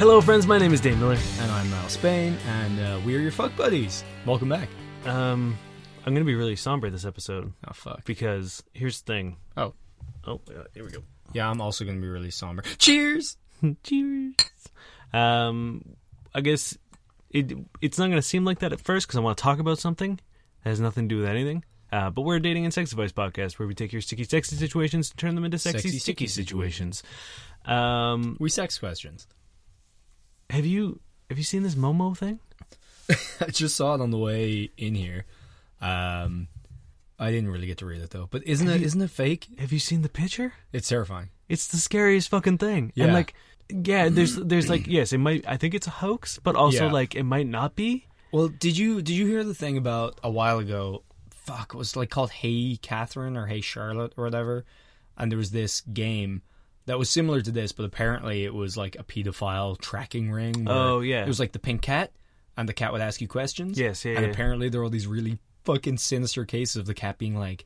Hello friends, my name is Dane Miller. And I'm Miles Spain, and we are your fuck buddies. Welcome back. I'm going to be really somber this episode. Oh, fuck. Because here's the thing. Oh, here we go. Yeah, I'm also going to be really somber. Cheers! Cheers! I guess it's not going to seem like that at first because I want to talk about something that has nothing to do with anything. But we're a dating and sex advice podcast where we take your sticky, sexy situations and turn them into sexy, sticky situations. We sex questions. Have you seen this Momo thing? I just saw it on the way in here. I didn't really get to read it though. But isn't it fake? Have you seen the picture? It's terrifying. It's the scariest fucking thing. Yeah. And there's like, yes, it might. I think it's a hoax, but also like it might not be. Well, did you hear the thing about a while ago? Fuck, it was like called Hey Catherine or Hey Charlotte or whatever, and there was this game that was similar to this, but apparently it was like a pedophile tracking ring. Oh yeah, it was like the pink cat, and the cat would ask you questions. Yes, yeah. And apparently there were all these really fucking sinister cases of the cat being like,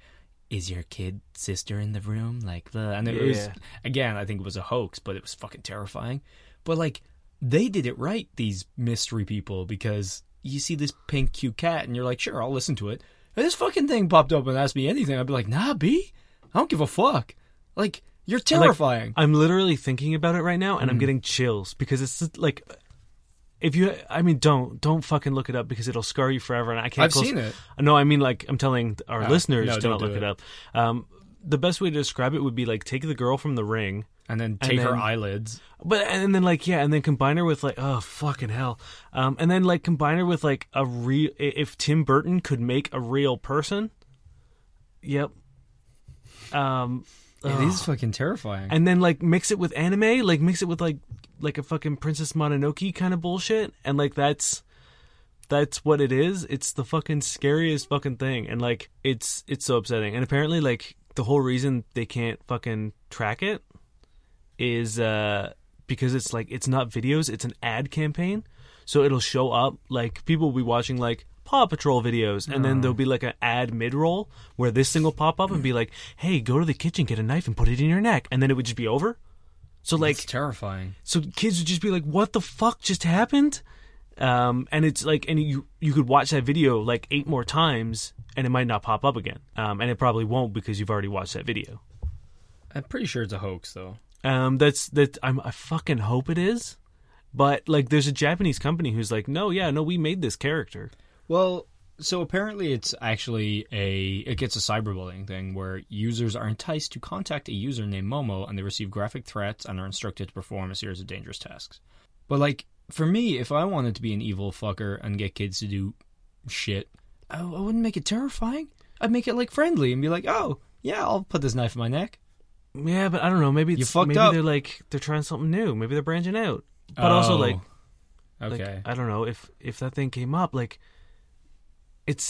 "Is your kid sister in the room?" Like, blah. And it was again, I think it was a hoax, but it was fucking terrifying. But like, they did it right, these mystery people, because you see this pink cute cat, and you're like, "Sure, I'll listen to it." And this fucking thing popped up and asked me anything. I'd be like, "Nah, B, I don't give a fuck." Like, you're terrifying. Like, I'm literally thinking about it right now, and I'm getting chills because it's like, don't fucking look it up because it'll scar you forever. And I can't. I've seen it. No, I mean, like, I'm telling our listeners to not look it up. The best way to describe it would be like take the girl from the ring and then take her eyelids, and then combine her with like, oh fucking hell, and then like combine her with like a real. If Tim Burton could make a real person, yep. It is fucking terrifying. And then like mix it with anime, like mix it with like a fucking Princess Mononoke kind of bullshit, and like that's what it is. It's the fucking scariest fucking thing, and like it's so upsetting. And apparently like the whole reason they can't fucking track it is because it's like it's not videos, it's an ad campaign. So it'll show up like people will be watching like Paw Patrol videos, and then there'll be like an ad mid-roll where this thing will pop up and be like, "Hey, go to the kitchen, get a knife and put it in your neck," and then it would just be over. So like, it's terrifying. So kids would just be like, "What the fuck just happened?" And it's like, and you could watch that video like 8 more times, and it might not pop up again. And it probably won't because you've already watched that video. I'm pretty sure it's a hoax, though. I fucking hope it is, but like, there's a Japanese company who's like, no, we made this character. Well, so apparently it's actually it gets a cyberbullying thing where users are enticed to contact a user named Momo, and they receive graphic threats and are instructed to perform a series of dangerous tasks. But like, for me, if I wanted to be an evil fucker and get kids to do shit, I wouldn't make it terrifying. I'd make it like friendly and be like, "Oh yeah, I'll put this knife in my neck." Yeah, but I don't know. Maybe it's fucked up. They're like, they're trying something new. Maybe they're branching out. But also like, okay, like, I don't know if that thing came up like. It's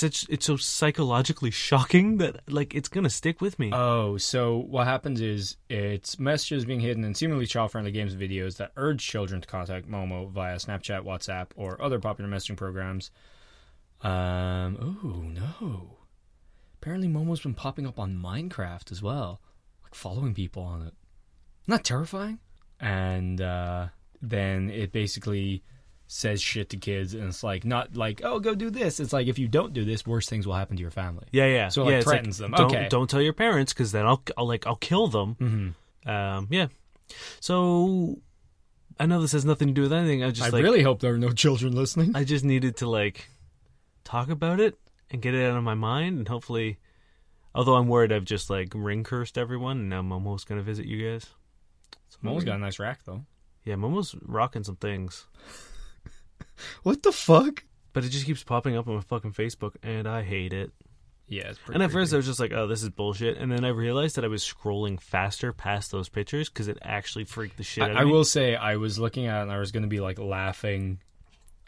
so psychologically shocking that like it's gonna stick with me. Oh, so what happens is it's messages being hidden in seemingly child-friendly games and videos that urge children to contact Momo via Snapchat, WhatsApp, or other popular messaging programs. Oh no! Apparently, Momo's been popping up on Minecraft as well, like following people on it. Not terrifying. And then it basically says shit to kids, and it's like, not like, "Oh, go do this." It's like, if you don't do this, worse things will happen to your family. Yeah. So it like threatens like, them. Don't tell your parents because then I'll kill them. Mm-hmm. Yeah. So I know this has nothing to do with anything. I really hope there are no children listening. I just needed to like talk about it and get it out of my mind, and hopefully, although I'm worried I've just like ring cursed everyone, and now Momo's gonna visit you guys. Momo's got a nice rack though. Yeah, Momo's rocking some things. What the fuck? But it just keeps popping up on my fucking Facebook, and I hate it. Yeah, it's pretty. And at first I was just like, "Oh, this is bullshit," and then I realized that I was scrolling faster past those pictures because it actually freaked the shit out of me. I will say, I was looking at it, and I was going to be like laughing.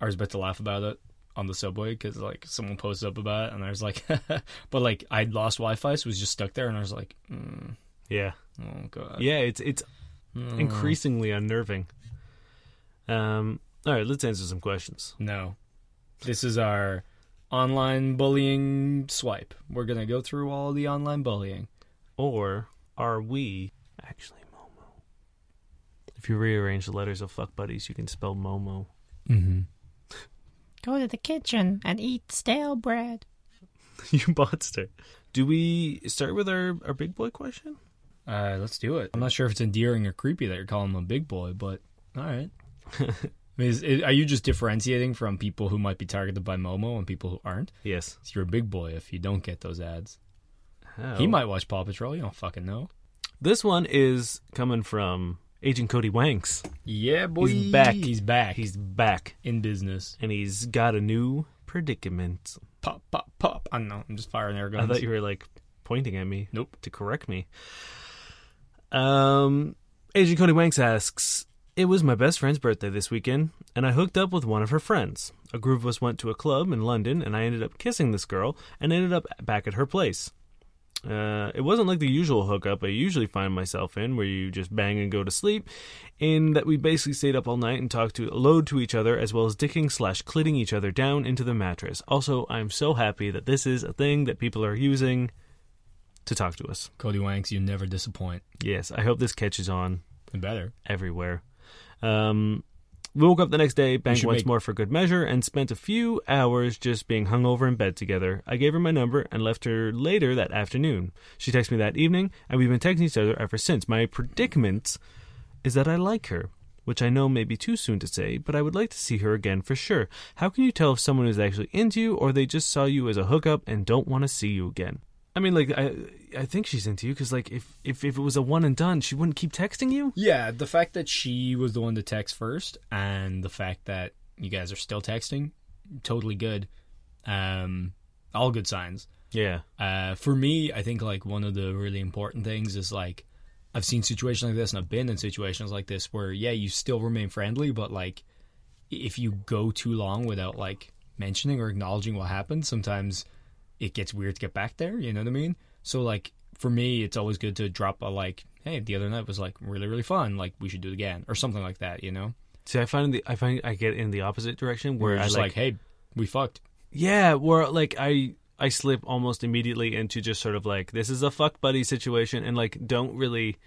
I was about to laugh about it on the subway because like someone posted up about it, and I was like, but like I'd lost Wi-Fi, so it was just stuck there, and I was like, yeah, oh god, yeah, it's increasingly unnerving. All right, let's answer some questions. No. This is our online bullying swipe. We're going to go through all the online bullying. Or are we actually Momo? If If you rearrange the letters of Fuck Buddies, you can spell Momo. Mm-hmm. Go to the kitchen and eat stale bread. You monster. Do we start with our big boy question? Let's do it. I'm not sure if it's endearing or creepy that you're calling him a big boy, but all right. I mean, are you just differentiating from people who might be targeted by Momo and people who aren't? Yes. So you're a big boy if you don't get those ads. How? He might watch Paw Patrol. You don't fucking know. This one is coming from Agent Cody Wanks. Yeah, boy. He's back. He's back. He's back. In business. And he's got a new predicament. Pop, pop, pop. I don't know. I'm just firing air guns. I thought you were, like, pointing at me. Nope. To correct me. Agent Cody Wanks asks, it was my best friend's birthday this weekend, and I hooked up with one of her friends. A group of us went to a club in London, and I ended up kissing this girl and ended up back at her place. It wasn't like the usual hookup I usually find myself in, where you just bang and go to sleep, in that we basically stayed up all night and talked a load to each other, as well as dicking/clitting each other down into the mattress. Also, I'm so happy that this is a thing that people are using to talk to us. Cody Wanks, you never disappoint. Yes, I hope this catches on. And better. Everywhere. We woke up the next day, banged once more for good measure, and spent a few hours just being hungover in bed together. I gave her my number and left her later that afternoon. She texted me that evening, and we've been texting each other ever since. My predicament is that I like her, which I know may be too soon to say, but I would like to see her again for sure. How can you tell if someone is actually into you, or they just saw you as a hookup and don't want to see you again? I mean, like, I think she's into you because, like, if it was a one and done, she wouldn't keep texting you? Yeah, the fact that she was the one to text first and the fact that you guys are still texting, totally good. All good signs. Yeah. For me, I think, like, one of the really important things is, like, I've seen situations like this and I've been in situations like this where, yeah, you still remain friendly, but, like, if you go too long without, like, mentioning or acknowledging what happened, sometimes it gets weird to get back there, you know what I mean? So, like, for me, it's always good to drop a, like, hey, the other night was, like, really, really fun. Like, we should do it again or something like that, you know? See, I find I get in the opposite direction where I, like, hey, we fucked. Yeah, where, like, I slip almost immediately into just sort of, like, this is a fuck buddy situation and, like, don't really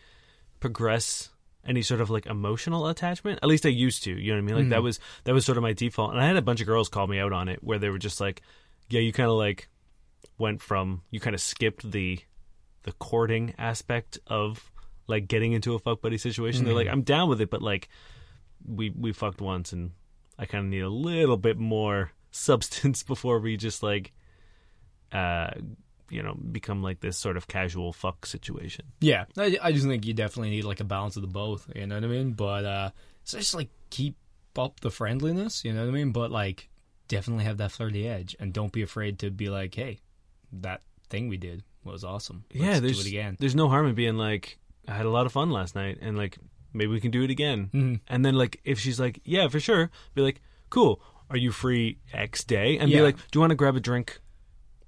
progress any sort of, like, emotional attachment. At least I used to, you know what I mean? Like, that was sort of my default. And I had a bunch of girls call me out on it where they were just like, yeah, you kind of, like, went from, you kind of skipped the courting aspect of, like, getting into a fuck buddy situation. Mm-hmm. They're like, I'm down with it, but, like, we fucked once and I kind of need a little bit more substance before we just, like, you know, become, like, this sort of casual fuck situation. Yeah, I just think you definitely need, like, a balance of the both, you know what I mean? But so just, like, keep up the friendliness, you know what I mean? But, like, definitely have that flirty edge and don't be afraid to be like, hey, that thing we did was awesome. Let's do it again. There's no harm in being like, I had a lot of fun last night and, like, maybe we can do it again. Mm-hmm. And then, like, if she's like, yeah, for sure, be like, cool, are you free X day? And be like, do you want to grab a drink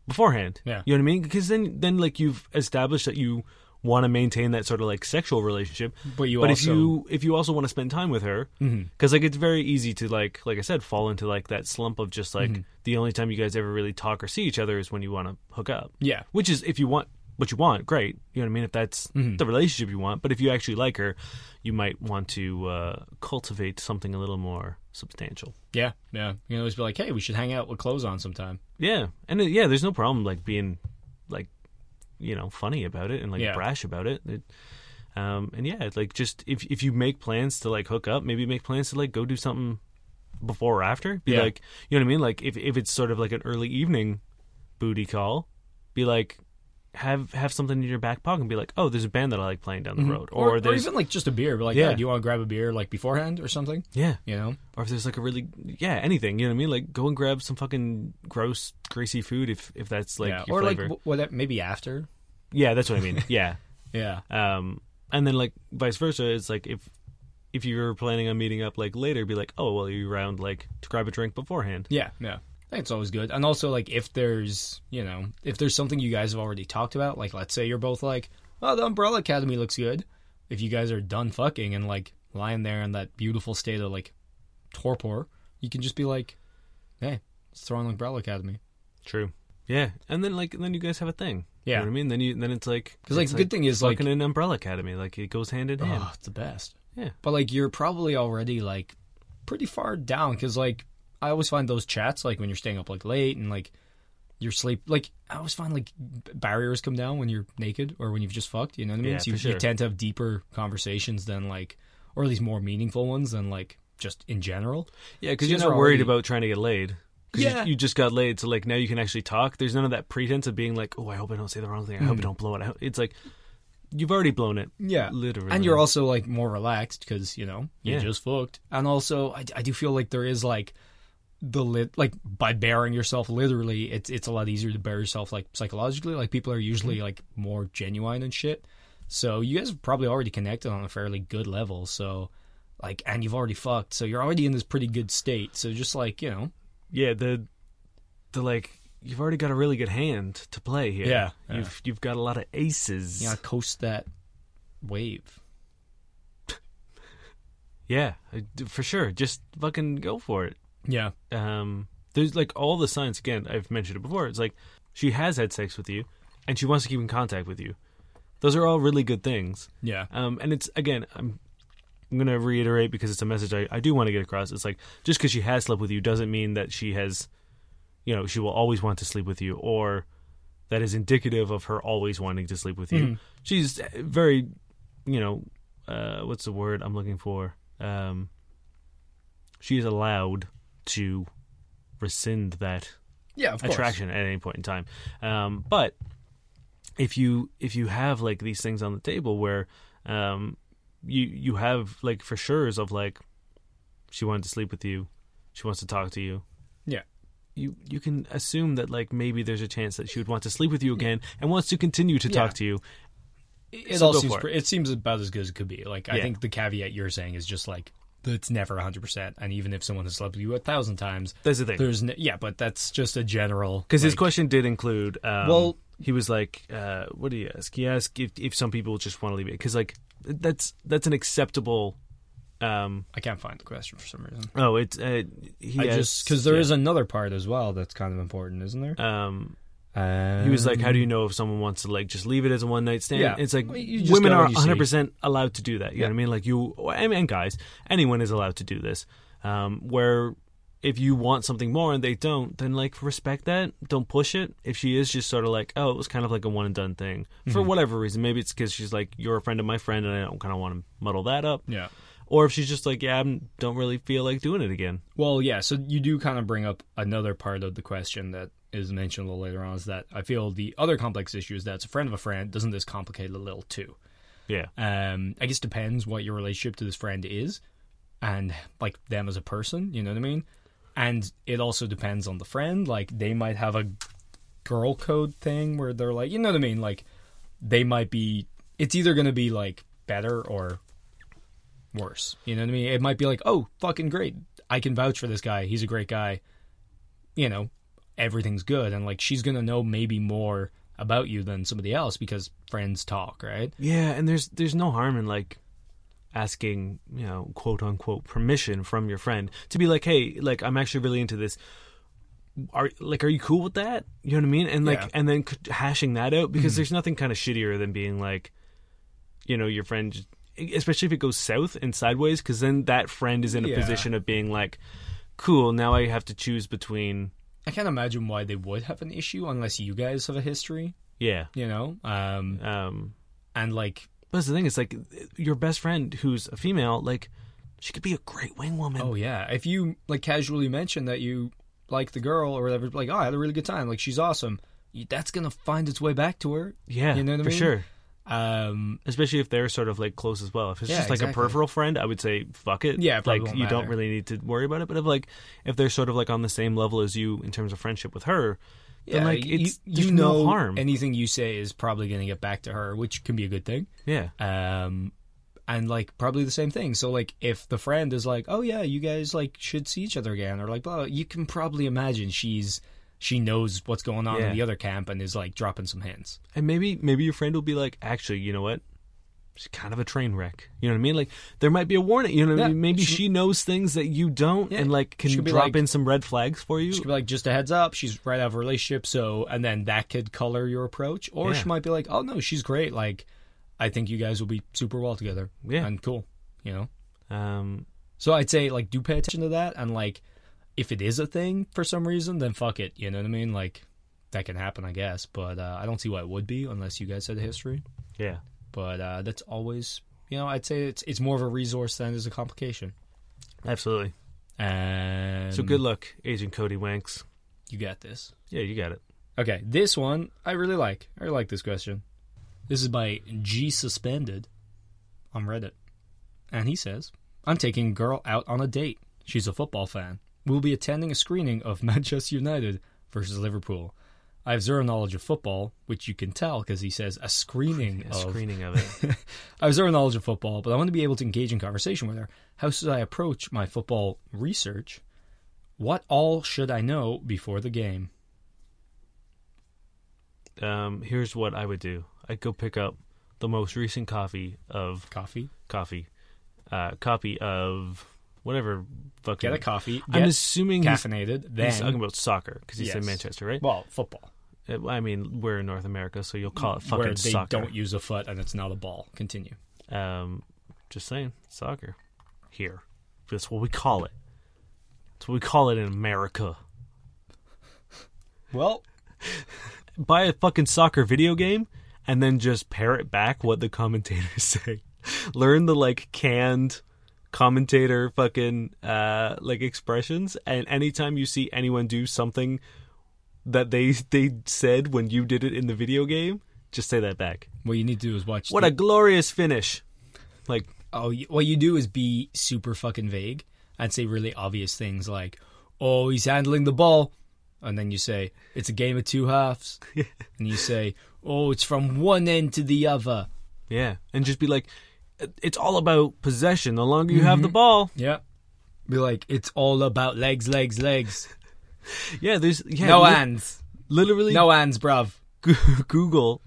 beforehand? Yeah. You know what I mean? Because then like, you've established that you want to maintain that sort of, like, sexual relationship. But if you also want to spend time with her, because, like, it's very easy to, like I said, fall into, like, that slump of just, like, the only time you guys ever really talk or see each other is when you want to hook up. Yeah. Which is, if you want what you want, great. You know what I mean? If that's the relationship you want. But if you actually like her, you might want to cultivate something a little more substantial. Yeah. Yeah. You can always be like, hey, we should hang out with clothes on sometime. Yeah. And, yeah, there's no problem, like, being, like, you know, funny about it and, like, brash about it. And yeah, like, just if you make plans to, like, hook up, maybe make plans to, like, go do something before or after. Be like, you know what I mean? Like, if it's sort of like an early evening booty call, be like, have something in your back pocket and be like, oh, there's a band that I like playing down the road, or even, like, just a beer. Be like, yeah, hey, do you want to grab a beer, like, beforehand or something? Yeah, you know, or if there's, like, a really anything, you know what I mean? Like, go and grab some fucking gross, greasy food if that's, like, your or flavor. Like, that maybe after. Yeah, that's what I mean. Yeah, yeah. And then, like, vice versa, it's like if you're planning on meeting up, like, later, be like, oh, well, are you around, like, to grab a drink beforehand? Yeah, yeah. I think it's always good. And also, like, if there's something you guys have already talked about, like, let's say you're both like, oh, the Umbrella Academy looks good. If you guys are done fucking and, like, lying there in that beautiful state of, like, torpor, you can just be like, hey, let's throw on the Umbrella Academy. True. Yeah, and then like, and then you guys have a thing. Yeah, you know what I mean, then it's like, because like the good thing is like in an Umbrella Academy, like it goes hand in hand. Oh, it's the best. Yeah, but like you're probably already like pretty far down, because like I always find those chats like when you're staying up like late and like your sleep, like I always find like barriers come down when you're naked or when you've just fucked. You know what I mean? Yeah, so you tend to have deeper conversations than like, or at least more meaningful ones than like just in general. Yeah, because you're not worried about trying to get laid. Yeah, you just got laid, so like now you can actually talk. There's none of that pretense of being like, oh, I hope I don't say the wrong thing. I hope I don't blow it out. It's like you've already blown it. Yeah, literally. And you're also like more relaxed because you know you just fucked. And also, I do feel like there is like the like by bearing yourself literally, it's a lot easier to bear yourself like psychologically. Like people are usually like more genuine and shit. So you guys have probably already connected on a fairly good level. So like, and you've already fucked, so you're already in this pretty good state. So just like, you know. Yeah, the like you've already got a really good hand to play here. Yeah, yeah. You've got a lot of aces. You gotta coast that wave. Yeah, for sure. Just fucking go for it. Yeah. There's like all the signs. Again, I've mentioned it before. It's like she has had sex with you, and she wants to keep in contact with you. Those are all really good things. Yeah. And it's again, I'm going to reiterate because it's a message I do want to get across. It's like, just because she has slept with you doesn't mean that she has, you know, she will always want to sleep with you, or that is indicative of her always wanting to sleep with you. Mm. She's very, you know, what's the word I'm looking for? She is allowed to rescind that attraction at any point in time. But if you have like these things on the table where, you have like for sure's of like she wanted to sleep with you, she wants to talk to you. Yeah. You can assume that like maybe there's a chance that she would want to sleep with you again and wants to continue to talk to you. It seems about as good as it could be. Like I think the caveat you're saying is just like it's never 100%, and even if someone has slept with you 1,000 times, that's the thing. There's but that's just a general. Because his question did include. He was like, "What do you ask?" He asked if some people just want to leave it, because like that's an acceptable. I can't find the question for some reason. Oh, it's because there is another part as well that's kind of important, isn't there? He was like, how do you know if someone wants to like just leave it as a one night stand? Yeah. It's like women are 100% allowed to do that. You know what I mean? Like you and guys, anyone is allowed to do this. Where if you want something more and they don't, then like respect that. Don't push it. If she is just sort of like, oh, it was kind of like a one and done thing for whatever reason. Maybe it's because she's like, you're a friend of my friend and I don't kind of want to muddle that up. Yeah. Or if she's just like, yeah, I don't really feel like doing it again. Well, yeah. So you do kind of bring up another part of the question that is mentioned a little later on, is that I feel the other complex issue is that it's a friend of a friend. Doesn't this complicate it a little too? Yeah. I guess it depends what your relationship to this friend is and like them as a person, you know what I mean? And it also depends on the friend. Like they might have a girl code thing where they're like, you know what I mean? Like they might be, it's either going to be like better or worse. You know what I mean? It might be like, oh, fucking great. I can vouch for this guy. He's a great guy. You know, everything's good, and like she's gonna know maybe more about you than somebody else because friends talk, right? Yeah, and there's no harm in like asking, you know, quote unquote permission from your friend to be like, hey, like I'm actually really into this. Are you cool with that? You know what I mean? And like and then hashing that out, because there's nothing kind of shittier than being like, you know, your friend, especially if it goes south and sideways, because then that friend is in a position of being like, cool, now I have to choose between. I can't imagine why they would have an issue unless you guys have a history. Yeah. You know? And, like... But that's the thing. It's, like, your best friend who's a female, like, she could be a great wing woman. Oh, yeah. If you, like, casually mention that you like the girl or whatever, like, oh, I had a really good time. Like, she's awesome. That's going to find its way back to her. Yeah, you know what I mean? For sure. Especially if they're sort of, like, close as well. If it's just, like, a peripheral friend, I would say, fuck it. Yeah, it probably won't matter. Don't really need to worry about it. But, if like, if they're sort of, like, on the same level as you in terms of friendship with her, then, like, it's, you know, no harm. Anything you say is probably going to get back to her, which can be a good thing. Yeah. And, like, probably the same thing. So, like, if the friend is like, oh, yeah, you guys, like, should see each other again, or, like, blah, blah, you can probably imagine she knows what's going on in the other camp and is, like, dropping some hints. And maybe your friend will be like, actually, you know what? she's kind of a train wreck. You know what I mean? Like, there might be a warning. You know what I mean? Maybe she knows things that you don't, and like can drop in some red flags for you. She could be like, just a heads up, she's right out of a relationship, so, and then that could color your approach. Or she might be like, oh no, she's great. Like, I think you guys will be super well together. Yeah. And cool. You know? So I'd say, like, do pay attention to that, and like, if it is a thing for some reason, then fuck it. You know what I mean? Like, that can happen, I guess. But I don't see why it would be, unless you guys had the history. Yeah. But that's always, you know, I'd say it's more of a resource than it is a complication. Absolutely. And so good luck, Agent Cody Wanks. You got this. Yeah, you got it. Okay, this one I really like. I really like this question. This is by G Suspended on Reddit. And he says, I'm taking a girl out on a date. She's a football fan. We'll be attending a screening of Manchester United versus Liverpool. I have zero knowledge of football, which you can tell because he says a screening of it. I have zero knowledge of football, but I want to be able to engage in conversation with her. How should I approach my football research? What all should I know before the game? Here's what I would do. I'd go pick up the most recent copy of whatever fucking... Get a coffee. I'm assuming caffeinated. He's talking about soccer because he said Manchester, right? Well, football. I mean, we're in North America, so you'll call it fucking where they soccer. Don't use a foot and it's not a ball. Continue. Just saying, soccer here. That's what we call it. That's what we call it in America. Well, buy a fucking soccer video game and then just parrot back what the commentators say. Learn the like canned commentator fucking like expressions, and anytime you see anyone do something that they said when you did it in the video game, just say that back. What you need to do is watch a glorious finish. Like, oh, what you do is be super fucking vague and say really obvious things like, oh, he's handling the ball, and then you say it's a game of two halves. And you say, oh, it's from one end to the other. Yeah. And just be like, it's all about possession. The longer you have the ball. Yeah. Be like, it's all about legs. Yeah, there's... Yeah, no hands. Literally. No hands, bruv. Google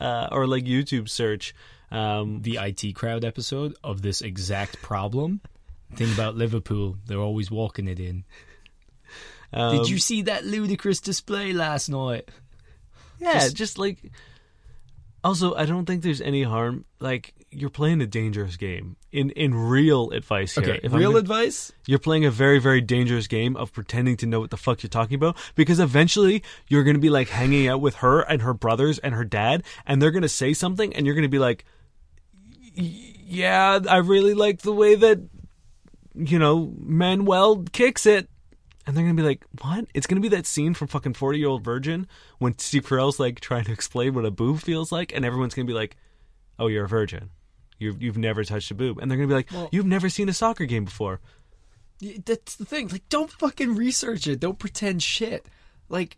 or like YouTube search. The IT Crowd episode of this exact problem. Thing about Liverpool. They're always walking it in. Did you see that ludicrous display last night? Yeah, just like... Also, I don't think there's any harm. Like, you're playing a dangerous game. In real advice here. Okay, advice? You're playing a very, very dangerous game of pretending to know what the fuck you're talking about, because eventually you're going to be, like, hanging out with her and her brothers and her dad, and they're going to say something, and you're going to be like, yeah, I really like the way that, you know, Manuel kicks it. And they're going to be like, what? It's going to be that scene from fucking 40-Year-Old Virgin when Steve Carell's like trying to explain what a boob feels like, and everyone's going to be like, oh, you're a virgin. You've never touched a boob. And they're going to be like, well, you've never seen a soccer game before. That's the thing. Like, don't fucking research it. Don't pretend shit. Like,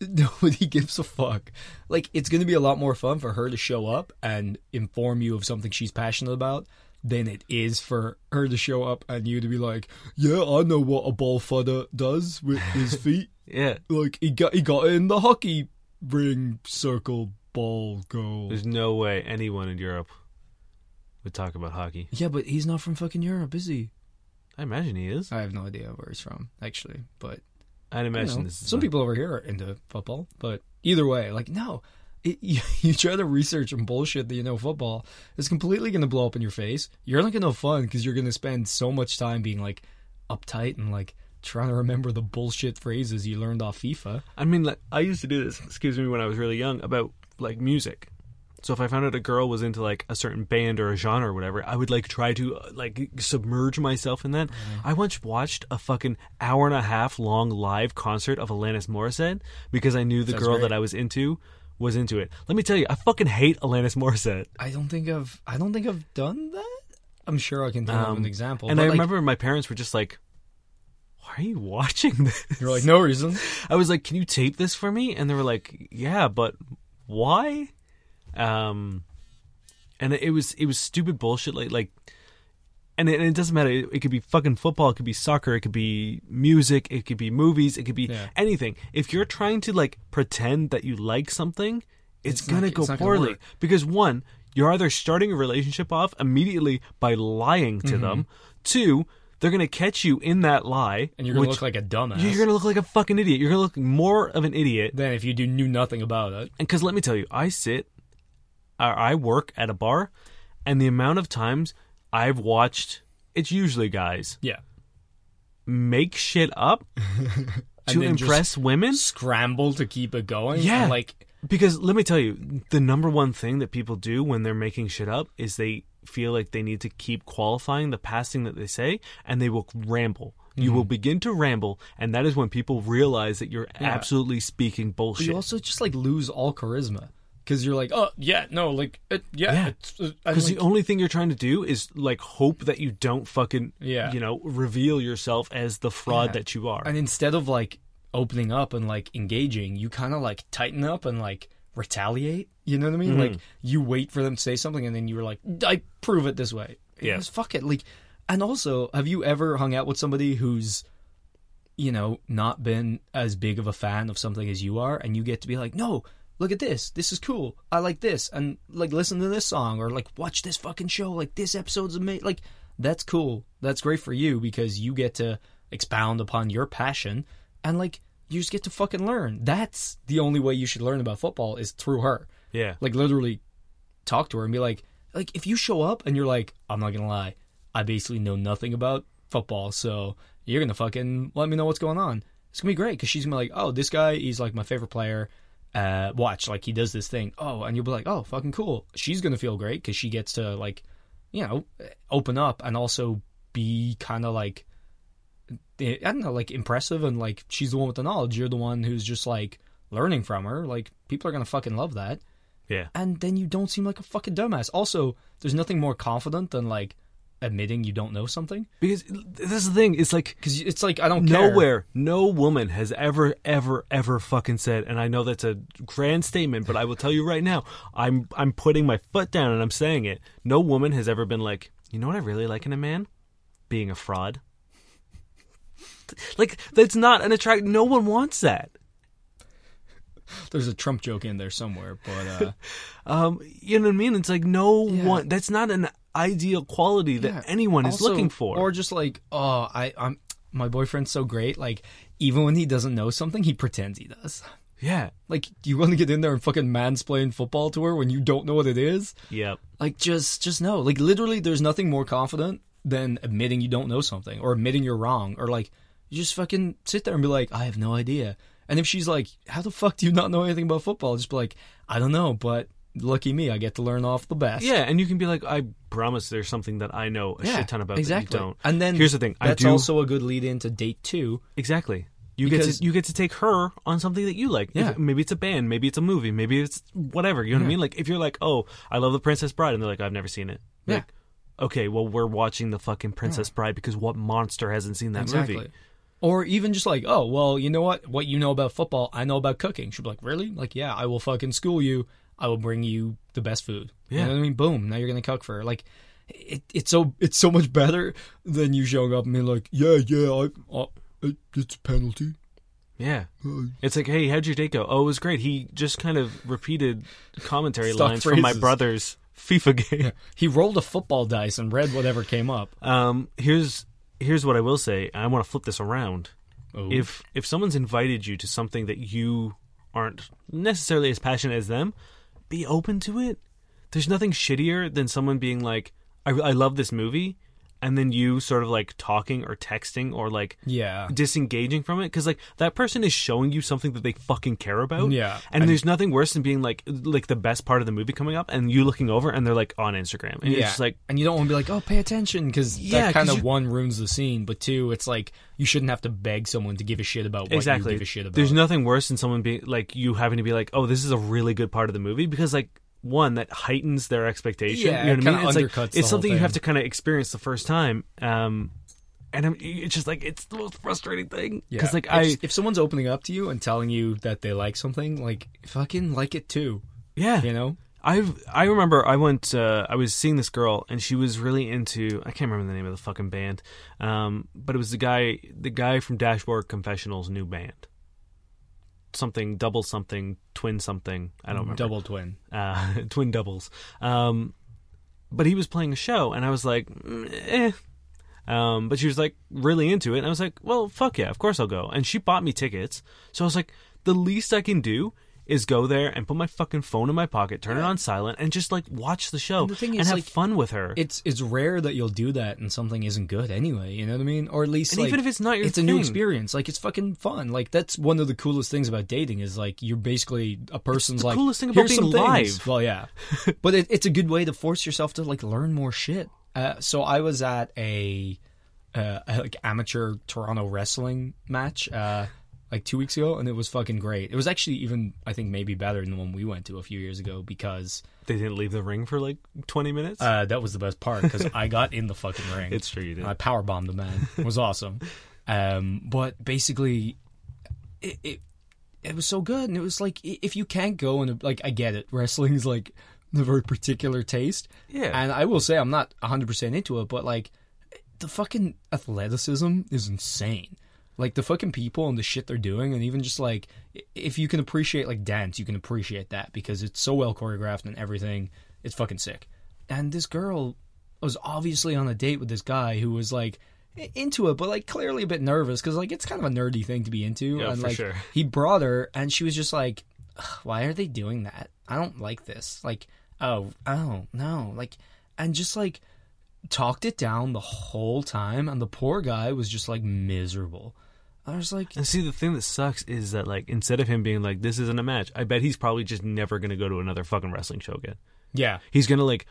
nobody gives a fuck. Like, it's going to be a lot more fun for her to show up and inform you of something she's passionate about than it is for her to show up and you to be like, yeah, I know what a ball fodder does with his feet. Yeah. Like, he got it in the hockey ring circle ball goal. There's no way anyone in Europe would talk about hockey. Yeah, but he's not from fucking Europe, is he? I imagine he is. I have no idea where he's from, actually, but... I'd imagine this is... Some people over here are into football, but either way, like, no... You try to research and bullshit that you know football, it's completely going to blow up in your face. You're not going to have fun because you're going to spend so much time being like uptight and like trying to remember the bullshit phrases you learned off FIFA. I mean, like, I used to do this, when I was really young, about like music. So if I found out a girl was into like a certain band or a genre or whatever, I would like try to like submerge myself in that. I once watched a fucking 1.5 hour long live concert of Alanis Morissette because I knew the girl that I was into it. Let me tell you, I fucking hate Alanis Morissette. I don't think I've done that. I'm sure I can think of an example. And I remember my parents were just like, why are you watching this? You're like, no reason. I was like, can you tape this for me? And they were like, yeah, but why? And it was stupid bullshit. Like And it doesn't matter. It could be fucking football. It could be soccer. It could be music. It could be movies. It could be anything. If you're trying to like pretend that you like something, it's going to go poorly. Because one, you're either starting a relationship off immediately by lying to them. Two, they're going to catch you in that lie. And you're going to look like a dumbass. You're going to look like a fucking idiot. You're going to look more of an idiot than if you knew nothing about it. And because let me tell you, I work at a bar, and the amount of times I've watched, it's usually guys. Yeah. Make shit up to impress women. Scramble to keep it going. Yeah. Because let me tell you, the number one thing that people do when they're making shit up is they feel like they need to keep qualifying the past thing that they say, and they will ramble. You will begin to ramble, and that is when people realize that you're absolutely speaking bullshit. But you also just lose all charisma. Because you're like, oh, yeah, no, Because the only thing you're trying to do is, hope that you don't fucking, reveal yourself as the fraud that you are. And instead of, opening up and, engaging, you kind of, tighten up and, retaliate. You know what I mean? You wait for them to say something, and then you're like, I prove it this way. Yeah. Because fuck it. And also, have you ever hung out with somebody who's, not been as big of a fan of something as you are, and you get to be like, no, look at this. This is cool. I like this. And, listen to this song or, watch this fucking show. This episode's amazing. That's cool. That's great for you because you get to expound upon your passion and, you just get to fucking learn. That's the only way you should learn about football is through her. Yeah. Literally talk to her and be like, if you show up and you're like, I'm not going to lie, I basically know nothing about football, so you're going to fucking let me know what's going on. It's going to be great because she's going to be like, oh, this guy, he's, my favorite player. Watch, he does this thing. Oh, and you'll be like, oh, fucking cool. She's going to feel great because she gets to, open up and also be kind of, I don't know, impressive and, she's the one with the knowledge. You're the one who's just, learning from her. People are going to fucking love that. Yeah. And then you don't seem like a fucking dumbass. Also, there's nothing more confident than, admitting you don't know something. Because that's the thing. It's because it's I don't care. Nowhere, no woman has ever, ever, ever fucking said, and I know that's a grand statement, but I will tell you right now, I'm putting my foot down and I'm saying it. No woman has ever been like, you know what I really like in a man? Being a fraud. That's not an attract. No one wants that. There's a Trump joke in there somewhere, but you know what I mean? It's one. That's not an ideal quality that anyone is looking for. Or just I'm my boyfriend's so great, even when he doesn't know something, he pretends he does. Yeah. You want to get in there and fucking mansplain football to her when you don't know what it is? Yep. Just know. Literally there's nothing more confident than admitting you don't know something or admitting you're wrong or you just fucking sit there and be like, I have no idea. And if she's like, how the fuck do you not know anything about football? Just be like, I don't know, but lucky me, I get to learn off the best. Yeah, and you can be like, I promise there's something that I know a shit ton about that you don't. And then here's the thing, that's also a good lead into date two. Exactly. You get to take her on something that you like. Yeah. Maybe it's a band, maybe it's a movie, maybe it's whatever. You know what I mean? If you're like, oh, I love The Princess Bride, and they're like, I've never seen it. Yeah. Okay, well, we're watching the fucking Princess Bride because what monster hasn't seen that movie? Or even just oh, well, you know what you know about football, I know about cooking. She'll be like, really? Yeah, I will fucking school you. I will bring you the best food. Yeah. You know what I mean? Boom. Now you're going to cook for her. It's so much better than you showing up and being like, I it's a penalty. Yeah. It's like, hey, how'd your date go? Oh, it was great. He just kind of repeated commentary lines phrases from my brother's FIFA game. Yeah. He rolled a football dice and read whatever came up. Here's what I will say. I want to flip this around. Oh. If someone's invited you to something that you aren't necessarily as passionate as them, be open to it. There's nothing shittier than someone being like, I love this movie, and then you sort of talking or texting or disengaging from it. Because that person is showing you something that they fucking care about. Yeah. And there's nothing worse than being like the best part of the movie coming up and you looking over and they're on Instagram. And it's just and you don't want to be like, oh, pay attention. Because that kind of one ruins the scene. But two, it's you shouldn't have to beg someone to give a shit about what you give a shit about. There's nothing worse than someone being you having to be like, oh, this is a really good part of the movie. Because one that heightens their expectation. Yeah, you know what I mean? It's it's something you have to kind of experience the first time. It's just it's the most frustrating thing. Yeah. Because if someone's opening up to you and telling you that they like something, fucking like it too. Yeah, you know. I remember I went. I was seeing this girl and she was really into. I can't remember the name of the fucking band, but it was the guy from Dashboard Confessional's new band. something, double something, twin something. I don't remember. Double twin. Twin doubles. But he was playing a show, and I was like, eh. But she was like really into it, and I was like, well, fuck yeah, of course I'll go. And she bought me tickets, so I was like, the least I can do is go there and put my fucking phone in my pocket, turn it on silent, and just like watch the show and have fun with her. It's rare that you'll do that and something isn't good anyway, you know what I mean? Or at least, and like, even if it's not your thing, a new experience. Like, it's fucking fun. Like, that's one of the coolest things about dating is like you're basically a person's like, coolest thing about being live. Well, yeah, but it's a good way to force yourself to like learn more shit. So I was at a like amateur Toronto wrestling match. Like 2 weeks ago, and it was fucking great. It was actually even, I think, maybe better than the one we went to a few years ago because... They didn't leave the ring for like 20 minutes? That was the best part because I got in the fucking ring. It's true, you did. I powerbombed the man. It was awesome. But basically, it was so good. And it was like, if you can't go and... Like, I get it. Wrestling's like the very particular taste. Yeah. And I will say I'm not 100% into it, but like the fucking athleticism is insane. Like, the fucking people and the shit they're doing, and even just, like, if you can appreciate, like, dance, you can appreciate that, because it's so well choreographed and everything, it's fucking sick. And this girl was obviously on a date with this guy who was, like, into it, but, like, clearly a bit nervous, because, like, it's kind of a nerdy thing to be into. Yeah, and, for like, sure. He brought her, and she was just like, why are they doing that? I don't like this. Like, oh, no. Like, and just, like, talked it down the whole time, and the poor guy was just, like, miserable. I was like... And see, the thing that sucks is that, like, instead of him being like, this isn't a match, I bet he's probably just never going to go to another fucking wrestling show again. Yeah. He's going to, like,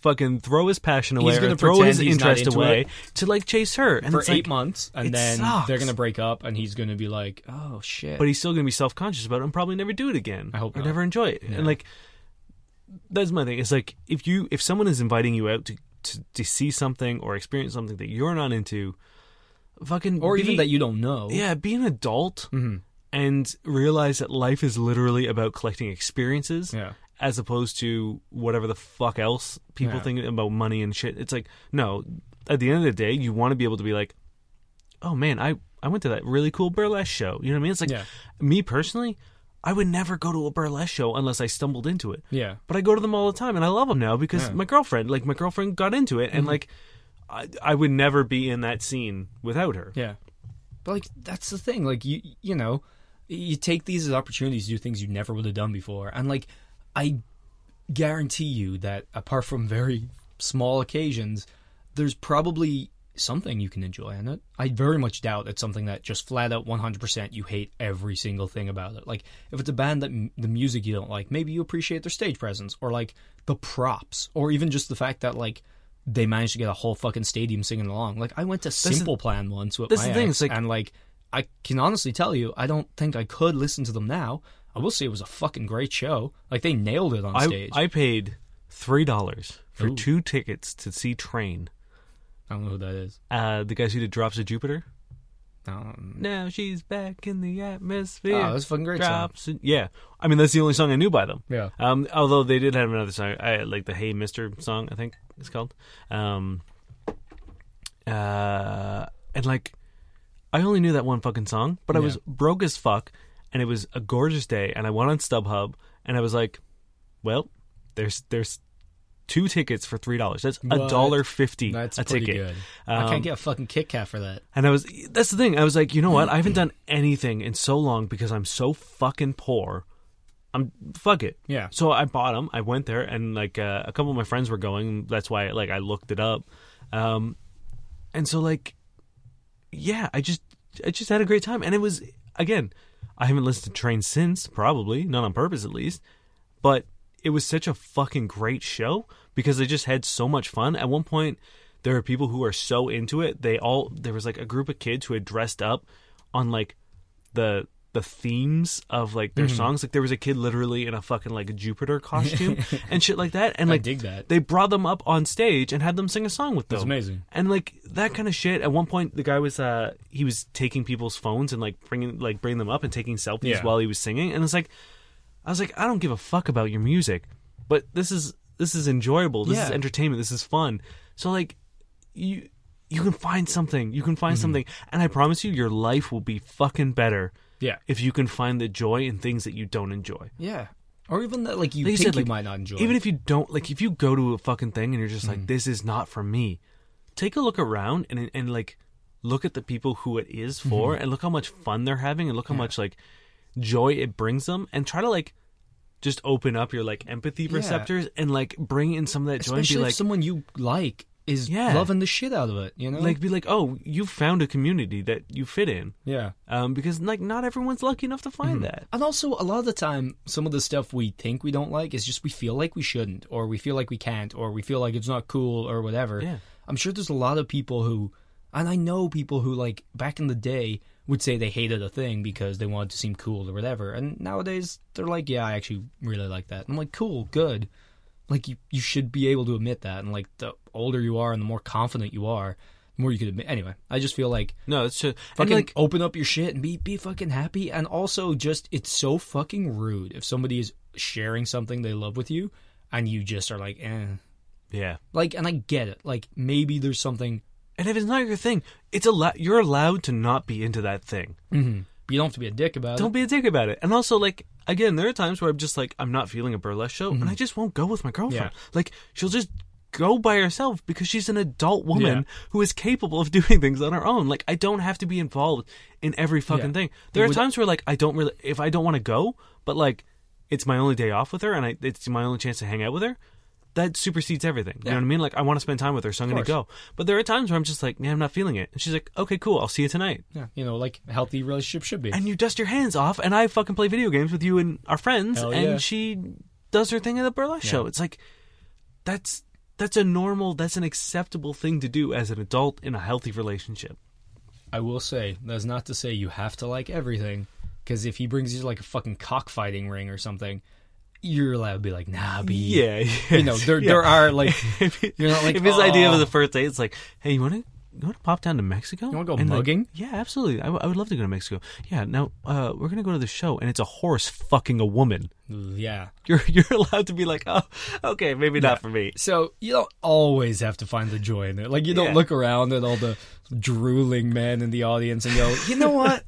fucking throw his passion away or throw his interest away to, like, chase her. And for 8 months, and then they're going to break up, and he's going to be like, oh, shit. But he's still going to be self-conscious about it and probably never do it again. I hope not. Or never enjoy it. Yeah. And, like, that's my thing. It's like, if someone is inviting you out to see something or experience something that you're not into... Fucking or even that you don't know. Yeah, be an adult and realize that life is literally about collecting experiences as opposed to whatever the fuck else people think about money and shit. It's like, no, at the end of the day, you want to be able to be like, oh man, I went to that really cool burlesque show. You know what I mean? It's like, me personally, I would never go to a burlesque show unless I stumbled into it. Yeah. But I go to them all the time and I love them now because my girlfriend got into it and like, I would never be in that scene without her. Yeah. But, like, that's the thing. Like, you know, you take these as opportunities to do things you never would have done before. And, like, I guarantee you that apart from very small occasions, there's probably something you can enjoy in it. I very much doubt it's something that just flat out 100% you hate every single thing about it. Like, if it's a band that the music you don't like, maybe you appreciate their stage presence or, like, the props or even just the fact that, like, they managed to get a whole fucking stadium singing along. Like, I went to Simple Plan once with my ex, and, like, I can honestly tell you, I don't think I could listen to them now. I will say it was a fucking great show. Like, they nailed it on stage. I paid $3 for two tickets to see Train. I don't know who that is. The guys who did Drops of Jupiter. Now she's back in the atmosphere. Oh, that's a fucking great song. Yeah. I mean, that's the only song I knew by them. Yeah. Although they did have another song, like the Hey Mister song, I think it's called. And like, I only knew that one fucking song, but I was broke as fuck, and it was a gorgeous day, and I went on StubHub, and I was like, well, there's two tickets for $3. That's $1.50 a ticket. Good. I can't get a fucking Kit Kat for that. And that's the thing. I was like, you know what? I haven't done anything in so long because I'm so fucking poor. Fuck it. Yeah. So I bought them. I went there, and like a couple of my friends were going. That's why like I looked it up. And so like, yeah, I just had a great time, and it was again. I haven't listened to Train since, probably not on purpose at least, but. It was such a fucking great show because they just had so much fun. At one point, there were people who are so into it. There was like a group of kids who had dressed up on like the themes of like their songs. Like there was a kid literally in a fucking like a Jupiter costume and shit like that. And like I dig that. They brought them up on stage and had them sing a song with them. That's amazing. And like that kind of shit. At one point, the guy was he was taking people's phones and like bringing them up and taking selfies while he was singing. And it's like. I was like, I don't give a fuck about your music, but this is enjoyable. This is entertainment. This is fun. So like, you can find something. You can find something, and I promise you, your life will be fucking better Yeah. If you can find the joy in things that you don't enjoy. Yeah. Or even that, like, you like think you might not enjoy. Even if you don't, like, if you go to a fucking thing and you're just like, this is not for me, take a look around and like, look at the people who it is for and look how much fun they're having and look how much, like, joy it brings them and try to, like, just open up your, like, empathy receptors and, like, bring in some of that joy. Especially and be like, someone you like is loving the shit out of it, you know? Like, be like, oh, you found a community that you fit in. Yeah. Because, like, not everyone's lucky enough to find that. And also, a lot of the time, some of the stuff we think we don't like is just we feel like we shouldn't, or we feel like we can't, or we feel like it's not cool, or whatever. Yeah. I'm sure there's a lot of people who, and I know people who, like, back in the day would say they hated a thing because they wanted to seem cool or whatever. And nowadays, they're like, yeah, I actually really like that. And I'm like, cool, good. Like, you should be able to admit that. And, like, the older you are and the more confident you are, the more you could admit. Anyway, I just feel like... No, it's just... Fucking, like, open up your shit and be fucking happy. And also, just, it's so fucking rude if somebody is sharing something they love with you and you just are like, eh. Yeah. Like, and I get it. Like, maybe there's something... And if it's not your thing, it's you're allowed to not be into that thing. Mm-hmm. You don't have to be a dick about it. Don't be a dick about it. And also, like, again, there are times where I'm just like, I'm not feeling a burlesque show, and I just won't go with my girlfriend. Yeah. Like, she'll just go by herself because she's an adult woman who is capable of doing things on her own. Like, I don't have to be involved in every fucking thing. There are times where, like, I don't really, if I don't want to go, but, like, it's my only day off with her, and it's my only chance to hang out with her. That supersedes everything. You know what I mean? Like, I want to spend time with her, so I'm going to go. But there are times where I'm just like, man, I'm not feeling it. And she's like, okay, cool, I'll see you tonight. Yeah, you know, like a healthy relationship should be. And you dust your hands off, and I fucking play video games with you and our friends, and she does her thing at the burlesque show. It's like, that's a normal, that's an acceptable thing to do as an adult in a healthy relationship. I will say, that's not to say you have to like everything, because if he brings you to like a fucking cockfighting ring or something... You're allowed to be like, nah, B. Yeah. You know, there are like, you're not like, if his idea of the first date, it's like, hey, you want to pop down to Mexico? You want to go and mugging? Like, yeah, absolutely. I would love to go to Mexico. Yeah, now we're going to go to the show, and it's a horse fucking a woman. Yeah. You're allowed to be like, oh, okay, maybe not for me. So you don't always have to find the joy in it. Like, you don't look around at all the drooling men in the audience and go, you know what?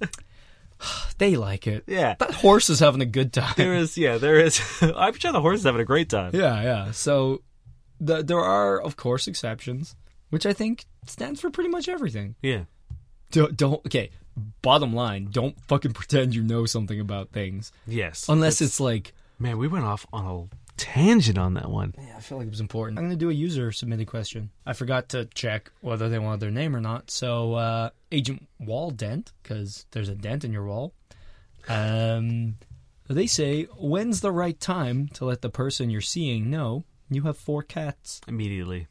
They like it. Yeah. That horse is having a good time. There is. I'm sure the horse is having a great time. Yeah. So there are, of course, exceptions, which I think stands for pretty much everything. Yeah. Okay, bottom line, don't fucking pretend you know something about things. Yes. Unless it's like... Man, we went off on a tangent on that one. Yeah, I feel like it was important. I'm going to do a user-submitted question. I forgot to check whether they wanted their name or not, so... Agent Wall Dent, because there's a dent in your wall. They say, when's the right time to let the person you're seeing know you have 4 cats? Immediately.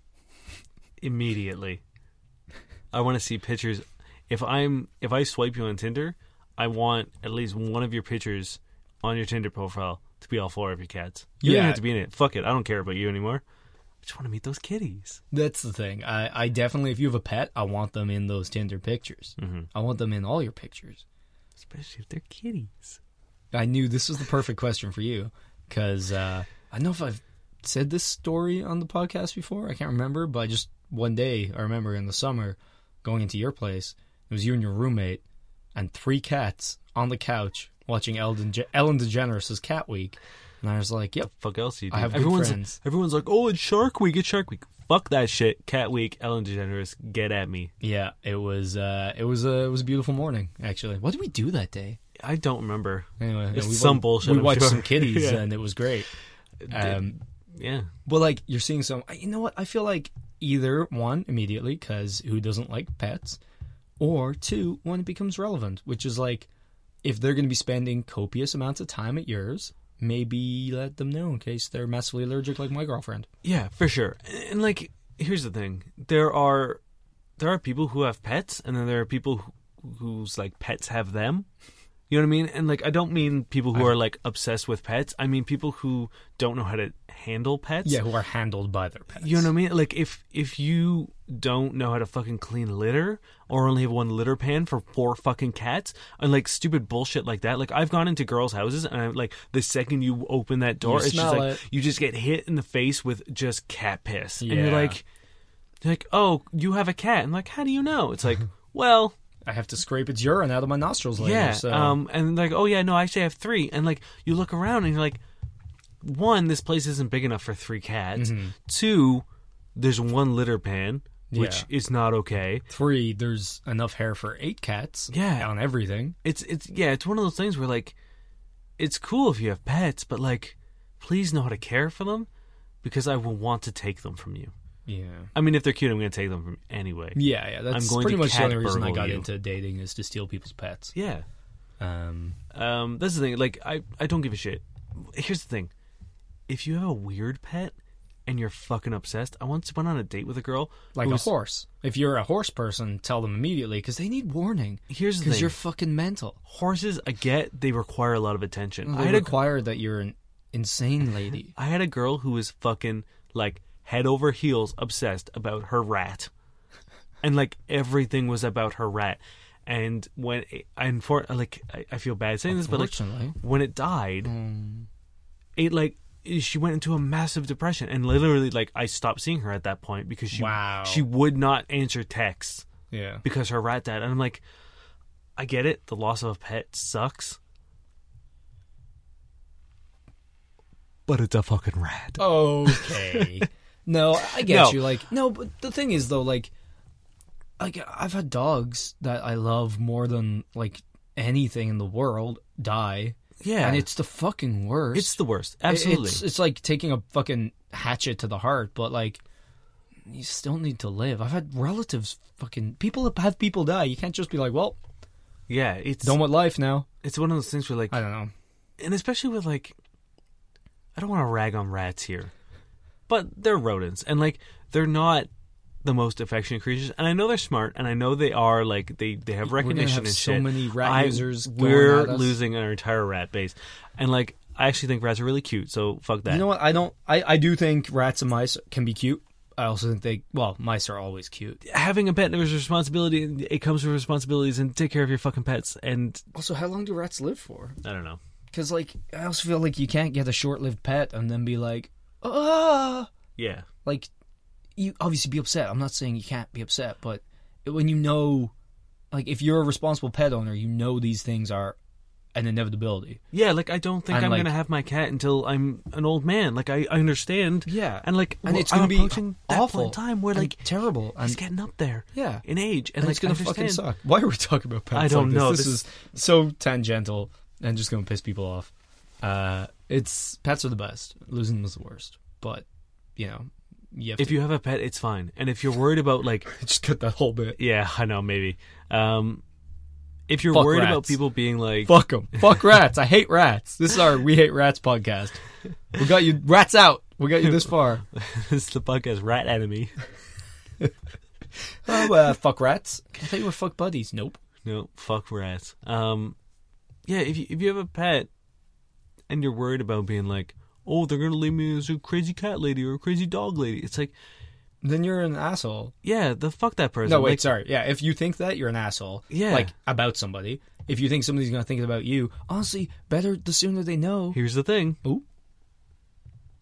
I want to see pictures. If I swipe you on Tinder, I want at least one of your pictures on your Tinder profile to be all 4 of your cats. You don't have to be in it. Fuck it. I don't care about you anymore. I just want to meet those kitties. That's the thing. I definitely, if you have a pet, I want them in those Tinder pictures. Mm-hmm. I want them in all your pictures. Especially if they're kitties. I knew this was the perfect question for you, because I don't know if I've said this story on the podcast before. I can't remember, but just one day, I remember in the summer, going into your place, it was you and your roommate, and 3 cats on the couch watching Ellen DeGeneres' Cat Week. And I was like, yep. Fuck else you do. I have good friends. Everyone's like, oh, it's Shark Week. Fuck that shit. Cat Week, Ellen DeGeneres, get at me. Yeah, it was a beautiful morning, actually. What did we do that day? I don't remember. Anyway, it's some bullshit. We watched some kitties, and it was great. Yeah. Well, like, you're seeing some... You know what? I feel like either, one, immediately, because who doesn't like pets? Or, two, when it becomes relevant, which is like, if they're going to be spending copious amounts of time at yours... Maybe let them know in case they're massively allergic like my girlfriend. Yeah, for sure. And like, here's the thing. There are people who have pets, and then there are people whose like pets have them. You know what I mean? And like, I don't mean people who are like obsessed with pets. I mean people who don't know how to handle pets. Yeah, who are handled by their pets. You know what I mean? Like, if you don't know how to fucking clean litter, or only have one litter pan for 4 fucking cats, and like stupid bullshit like that. Like, I've gone into girls' houses, and I'm like, the second you open that door, it's just like you just get hit in the face with just cat piss. Yeah. And you're like, oh, you have a cat. And like, how do you know? It's like, well, I have to scrape its urine out of my nostrils later. Yeah, so. And like, oh yeah, no, I actually have three. And like, you look around and you're like, one, this place isn't big enough for three cats. Mm-hmm. Two, there's one litter pan, which is not okay. Three, there's enough hair for 8 cats. Yeah, on everything. It's one of those things where like, it's cool if you have pets, but like, please know how to care for them, because I will want to take them from you. Yeah, I mean, if they're cute, I'm going to take them from anyway. Yeah, that's pretty much the only reason I got into dating is to steal people's pets. Yeah, that's the thing. Like, I don't give a shit. Here's the thing: if you have a weird pet and you're fucking obsessed, I once went on a date with a girl, like a horse. If you're a horse person, tell them immediately because they need warning. Here's the thing: because you're fucking mental. Horses, I get, they require a lot of attention. They require that you're an insane lady. I had a girl who was fucking like, head over heels obsessed about her rat, and like everything was about her rat. And when I feel bad saying this, but like when it died, it like she went into a massive depression, and literally like I stopped seeing her at that point because she would not answer texts. Yeah, because her rat died, and I'm like, I get it. The loss of a pet sucks. But it's a fucking rat. Okay. No, I get you. Like, no, but the thing is, though, like, I've had dogs that I love more than, like, anything in the world die. Yeah. And it's the fucking worst. It's the worst. Absolutely. It's like taking a fucking hatchet to the heart, but, like, you still need to live. I've had relatives fucking... People have people die. You can't just be like, well... Yeah, it's... Done with life now. It's one of those things where, like... I don't know. And especially with, like... I don't want to rag on rats here, but they're rodents, and like they're not the most affectionate creatures. And I know they're smart, and I know they are like they have recognition and shit. We're gonna have so many rat users. We're losing our entire rat base, and like I actually think rats are really cute. So fuck that. You know what? I do think rats and mice can be cute. I also think mice are always cute. Having a pet is a responsibility. It comes with responsibilities, and take care of your fucking pets. And also, how long do rats live for? I don't know. Because, like, I also feel like you can't get a short-lived pet and then be like, ah! Yeah. Like, you obviously be upset. I'm not saying you can't be upset, but when you know, like, if you're a responsible pet owner, you know these things are an inevitability. Yeah, like, I don't think I'm going to have my cat until I'm an old man. Like, I understand. Yeah. And, like, and it's going to be approaching awful that time where, like, terrible. He's getting up there. Yeah. In age. And like, it's going to fucking suck. Why are we talking about pets? I don't know. This is so tangential. And just going to piss people off. It's pets are the best. Losing them is the worst. But, you know, if you have a pet, it's fine. And if you're worried about, like... just cut that whole bit. Yeah, I know, maybe. If you're worried about people being like... Fuck them. Fuck rats. I hate rats. This is our We Hate Rats podcast. We got you... Rats out. We got you this far. This is the podcast Rat Enemy. Fuck rats. I thought you were fuck buddies. Nope. No, fuck rats. Yeah, if you have a pet and you're worried about being like, oh, they're going to leave me as a crazy cat lady or a crazy dog lady, it's like... Then you're an asshole. Yeah, the fuck that person. No, wait, like, sorry. Yeah, if you think that, you're an asshole. Yeah. Like, about somebody. If you think somebody's going to think about you, honestly, better the sooner they know. Here's the thing. Ooh.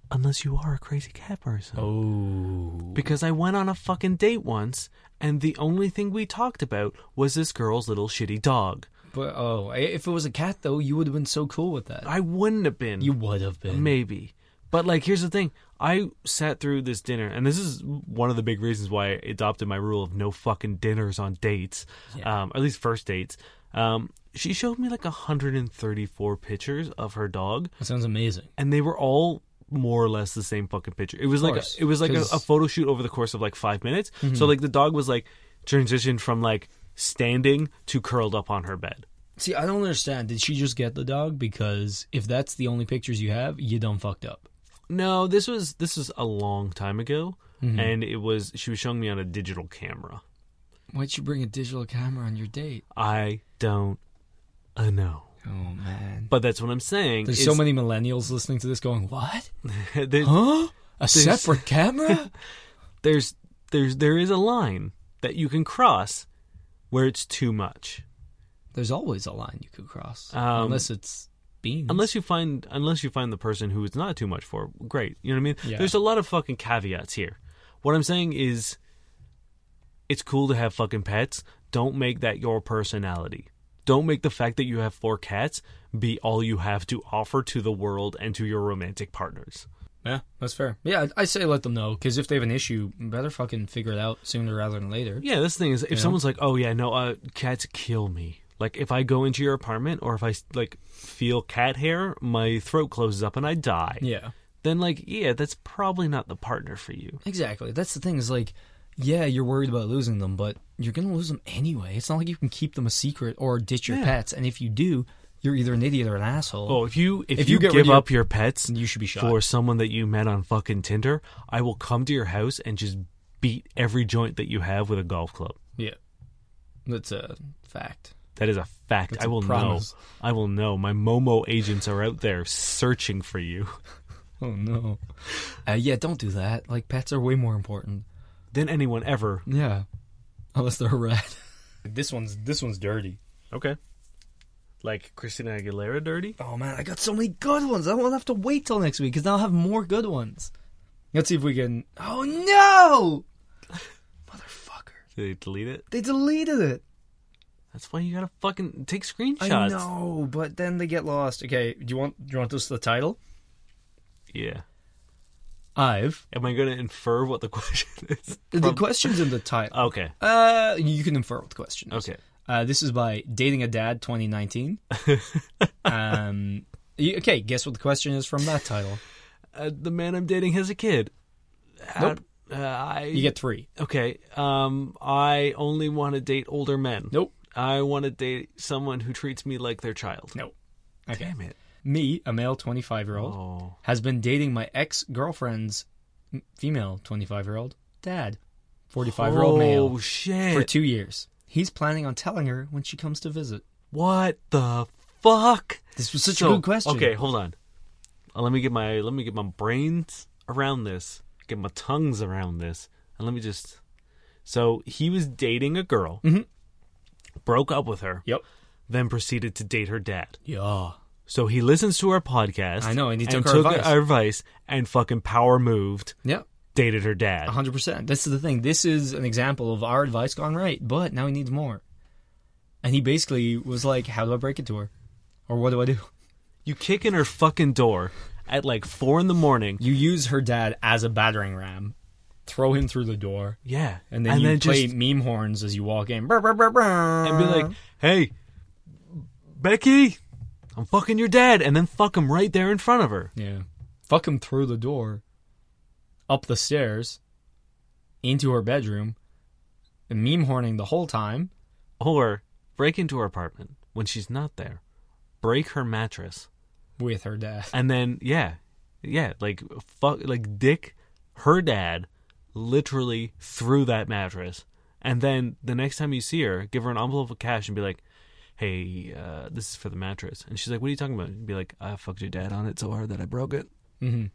Unless you are a crazy cat person. Oh. Because I went on a fucking date once, and the only thing we talked about was this girl's little shitty dog. But, oh, if it was a cat, though, you would have been so cool with that. I wouldn't have been. You would have been. Maybe. But, like, here's the thing. I sat through this dinner, and this is one of the big reasons why I adopted my rule of no fucking dinners on dates, yeah. Or at least first dates. She showed me, like, 134 pictures of her dog. That sounds amazing. And they were all more or less the same fucking picture. It was like a photo shoot over the course of, like, 5 minutes. Mm-hmm. So, like, the dog was, like, transitioned from, like, standing to curled up on her bed. See, I don't understand. Did she just get the dog? Because if that's the only pictures you have, you done fucked up. No, this was a long time ago, mm-hmm. and she was showing me on a digital camera. Why'd you bring a digital camera on your date? I don't know. Oh man! But that's what I'm saying. There's so many millennials listening to this going, "What? Separate camera?" There is a line that you can cross. Where it's too much. There's always a line you could cross. Unless it's beans. Unless you find the person who it's not too much for, great. You know what I mean? Yeah. There's a lot of fucking caveats here. What I'm saying is It's cool to have fucking pets. Don't make that your personality. Don't make the fact that you have 4 cats be all you have to offer to the world and to your romantic partners. Yeah, that's fair. Yeah, I say let them know, because if they have an issue, better fucking figure it out sooner rather than later. Yeah, this thing is, if someone's like, oh yeah, no, cats kill me. Like, if I go into your apartment or if I, like, feel cat hair, my throat closes up and I die. Yeah. Then, like, yeah, that's probably not the partner for you. Exactly. That's the thing is, like, yeah, you're worried about losing them, but you're going to lose them anyway. It's not like you can keep them a secret or ditch your pets. And if you do, you're either an idiot or an asshole. Oh, if you give up your pets, you should be shot. For someone that you met on fucking Tinder, I will come to your house and just beat every joint that you have with a golf club. Yeah. That's a fact. That is a fact. That's I will know. My Momo agents are out there searching for you. Oh, no. Yeah, don't do that. Like, pets are way more important. Than anyone ever. Yeah. Unless they're a rat. This one's dirty. Okay. Like Christina Aguilera dirty? Oh, man, I got so many good ones. I won't have to wait till next week, because I'll have more good ones. Let's see if we can... Oh, no! Motherfucker. Did they delete it? They deleted it. That's why you gotta fucking take screenshots. I know, but then they get lost. Okay, do you want this the title? Yeah. Am I gonna infer what the question is? The question's in the title. Okay. You can infer what the question is. Okay. This is by Dating a Dad 2019. Okay, guess what the question is from that title. The man I'm dating has a kid. Nope. You get 3. Okay. I only want to date older men. Nope. I want to date someone who treats me like their child. No. Okay. Damn it. Me, a male 25-year-old, has been dating my ex-girlfriend's female 25-year-old dad, 45-year-old male, shit. For 2 years. He's planning on telling her when she comes to visit. What the fuck? This was such a good question. Okay, hold on. Let me get my brains around this, get my tongues around this, and let me just... So, he was dating a girl. Mm-hmm. Broke up with her. Yep. Then proceeded to date her dad. Yeah. So he listens to our podcast. I know, and he took our advice and fucking power moved. Yep. Dated her dad. 100%. This is the thing. This is an example of our advice gone right, but now he needs more. And he basically was like, how do I break it to her? Or what do I do? You kick in her fucking door at like 4 in the morning. You use her dad as a battering ram. Throw him through the door. Yeah. And then play meme horns as you walk in. Brr, brr, brr, brr. And be like, hey, Becky, I'm fucking your dad. And then fuck him right there in front of her. Yeah. Fuck him through the door, up the stairs, into her bedroom, and meme horning the whole time. Or break into her apartment when she's not there. Break her mattress. With her dad. And then, yeah, like, fuck, like, dick her dad literally through that mattress, and then the next time you see her, give her an envelope of cash and be like, hey, this is for the mattress. And she's like, what are you talking about? And be like, I fucked your dad on it so hard that I broke it. Mm-hmm.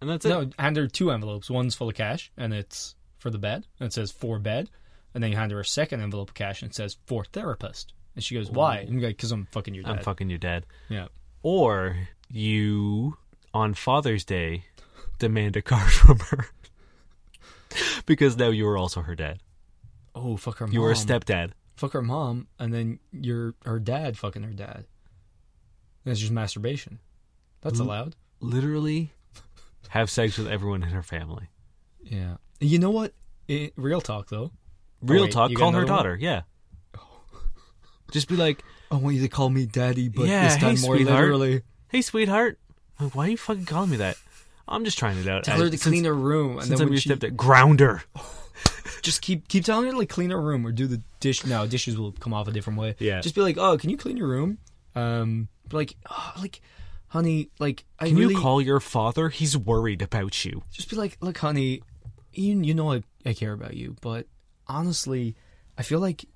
And that's it. No, hand her 2 envelopes. One's full of cash and it's for the bed and it says for bed, and then you hand her a second envelope of cash and it says for therapist, and she goes, why? And you go, because I'm fucking your dad. Yeah. Or you on Father's Day demand a car from her. Because now you were also her dad. Oh, fuck her mom. You were a stepdad. Fuck her mom, and then you're her dad fucking her dad. That's just masturbation. That's allowed. Literally have sex with everyone in her family. Yeah. You know what? Real talk, though. Call her daughter, yeah. Oh. Just be like... I want you to call me daddy, but this time more literally. Hey, sweetheart. Like, why are you fucking calling me that? I'm just trying it out. Tell her to clean her room. And then I'm your stepdad. Ground her. Just keep telling her to, like, clean her room or do the dish. No, dishes will come off a different way. Yeah. Just be like, oh, can you clean your room? Like, honey, like, I Can you call your father? He's worried about you. Just be like, look, honey, you know I care about you, but honestly, I feel like,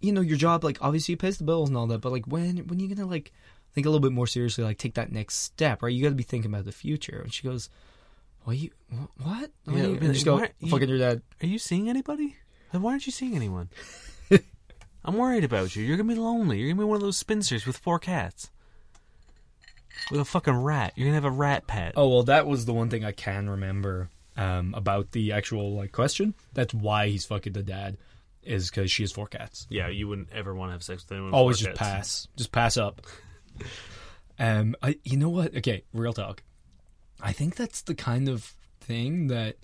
you know, your job, like, obviously it pays the bills and all that, but, like, when are you going to, like... Think a little bit more seriously, like, take that next step, right? You got to be thinking about the future. And she goes, what? Yeah, you? And just go, fucking your dad. Are you seeing anybody? Then why aren't you seeing anyone? I'm worried about you. You're going to be lonely. You're going to be one of those spinsters with 4 cats. With a fucking rat. You're going to have a rat pet. Oh, well, that was the one thing I can remember about the actual like question. That's why he's fucking the dad, is because she has four cats. Yeah, you wouldn't ever want to have sex with anyone. Always just cats. Pass up. You know what? Okay, real talk. I think that's the kind of thing that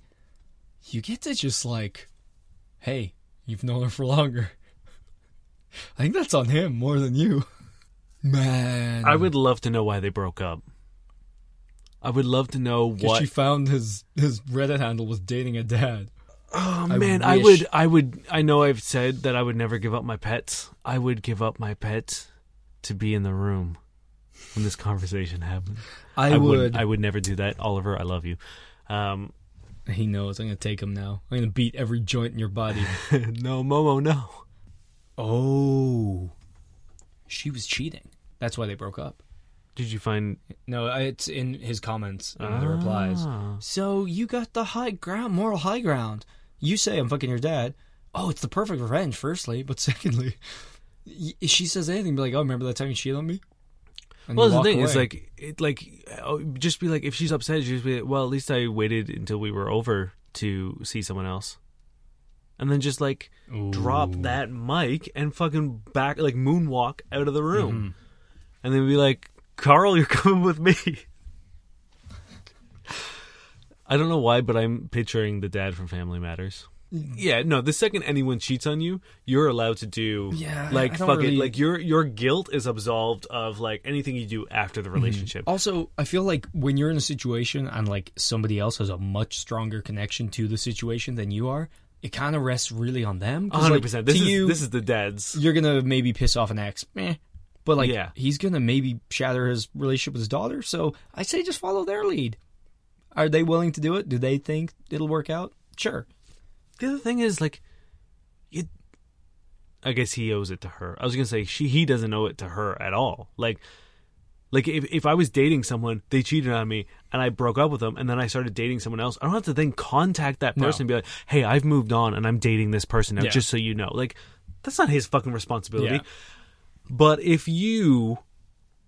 you get to just like, hey, you've known her for longer. I think that's on him more than you. Man. I would love to know why they broke up. I would love to know what... she found his Reddit handle was dating a dad. Oh, man, I would... I know I've said that I would never give up my pets. I would give up my pets to be in the room when this conversation happens. I would never do that. Oliver, I love you. He knows. I'm going to take him now. I'm going to beat every joint in your body. No, Momo, no. Oh. She was cheating. That's why they broke up. Did you find... No, it's in his comments and the replies. So you got the high ground, moral high ground. You say I'm fucking your dad. Oh, it's the perfect revenge, firstly. But secondly, if she says anything, be like, oh, remember that time you cheated on me? And well, the thing is, like, just be like, if she's upset, just be like, well, at least I waited until we were over to see someone else. And then just, like, drop that mic and fucking back, like, moonwalk out of the room. Mm-hmm. And then be like, Carl, you're coming with me. I don't know why, but I'm picturing the dad from Family Matters. Yeah, no, the second anyone cheats on you, you're allowed to do, like, fucking, really... like, your guilt is absolved of, like, anything you do after the relationship. Mm-hmm. Also, I feel like when you're in a situation and, like, somebody else has a much stronger connection to the situation than you are, it kind of rests really on them. 100%. Like, this is the dad's. You're going to maybe piss off an ex. Meh. But, like, he's going to maybe shatter his relationship with his daughter. So I say just follow their lead. Are they willing to do it? Do they think it'll work out? Sure. The other thing is, like, I guess he owes it to her. I was going to say he doesn't owe it to her at all. Like if I was dating someone, they cheated on me, and I broke up with them, and then I started dating someone else, I don't have to then contact that person and be like, hey, I've moved on, and I'm dating this person now, just so you know. Like, that's not his fucking responsibility. Yeah. But if you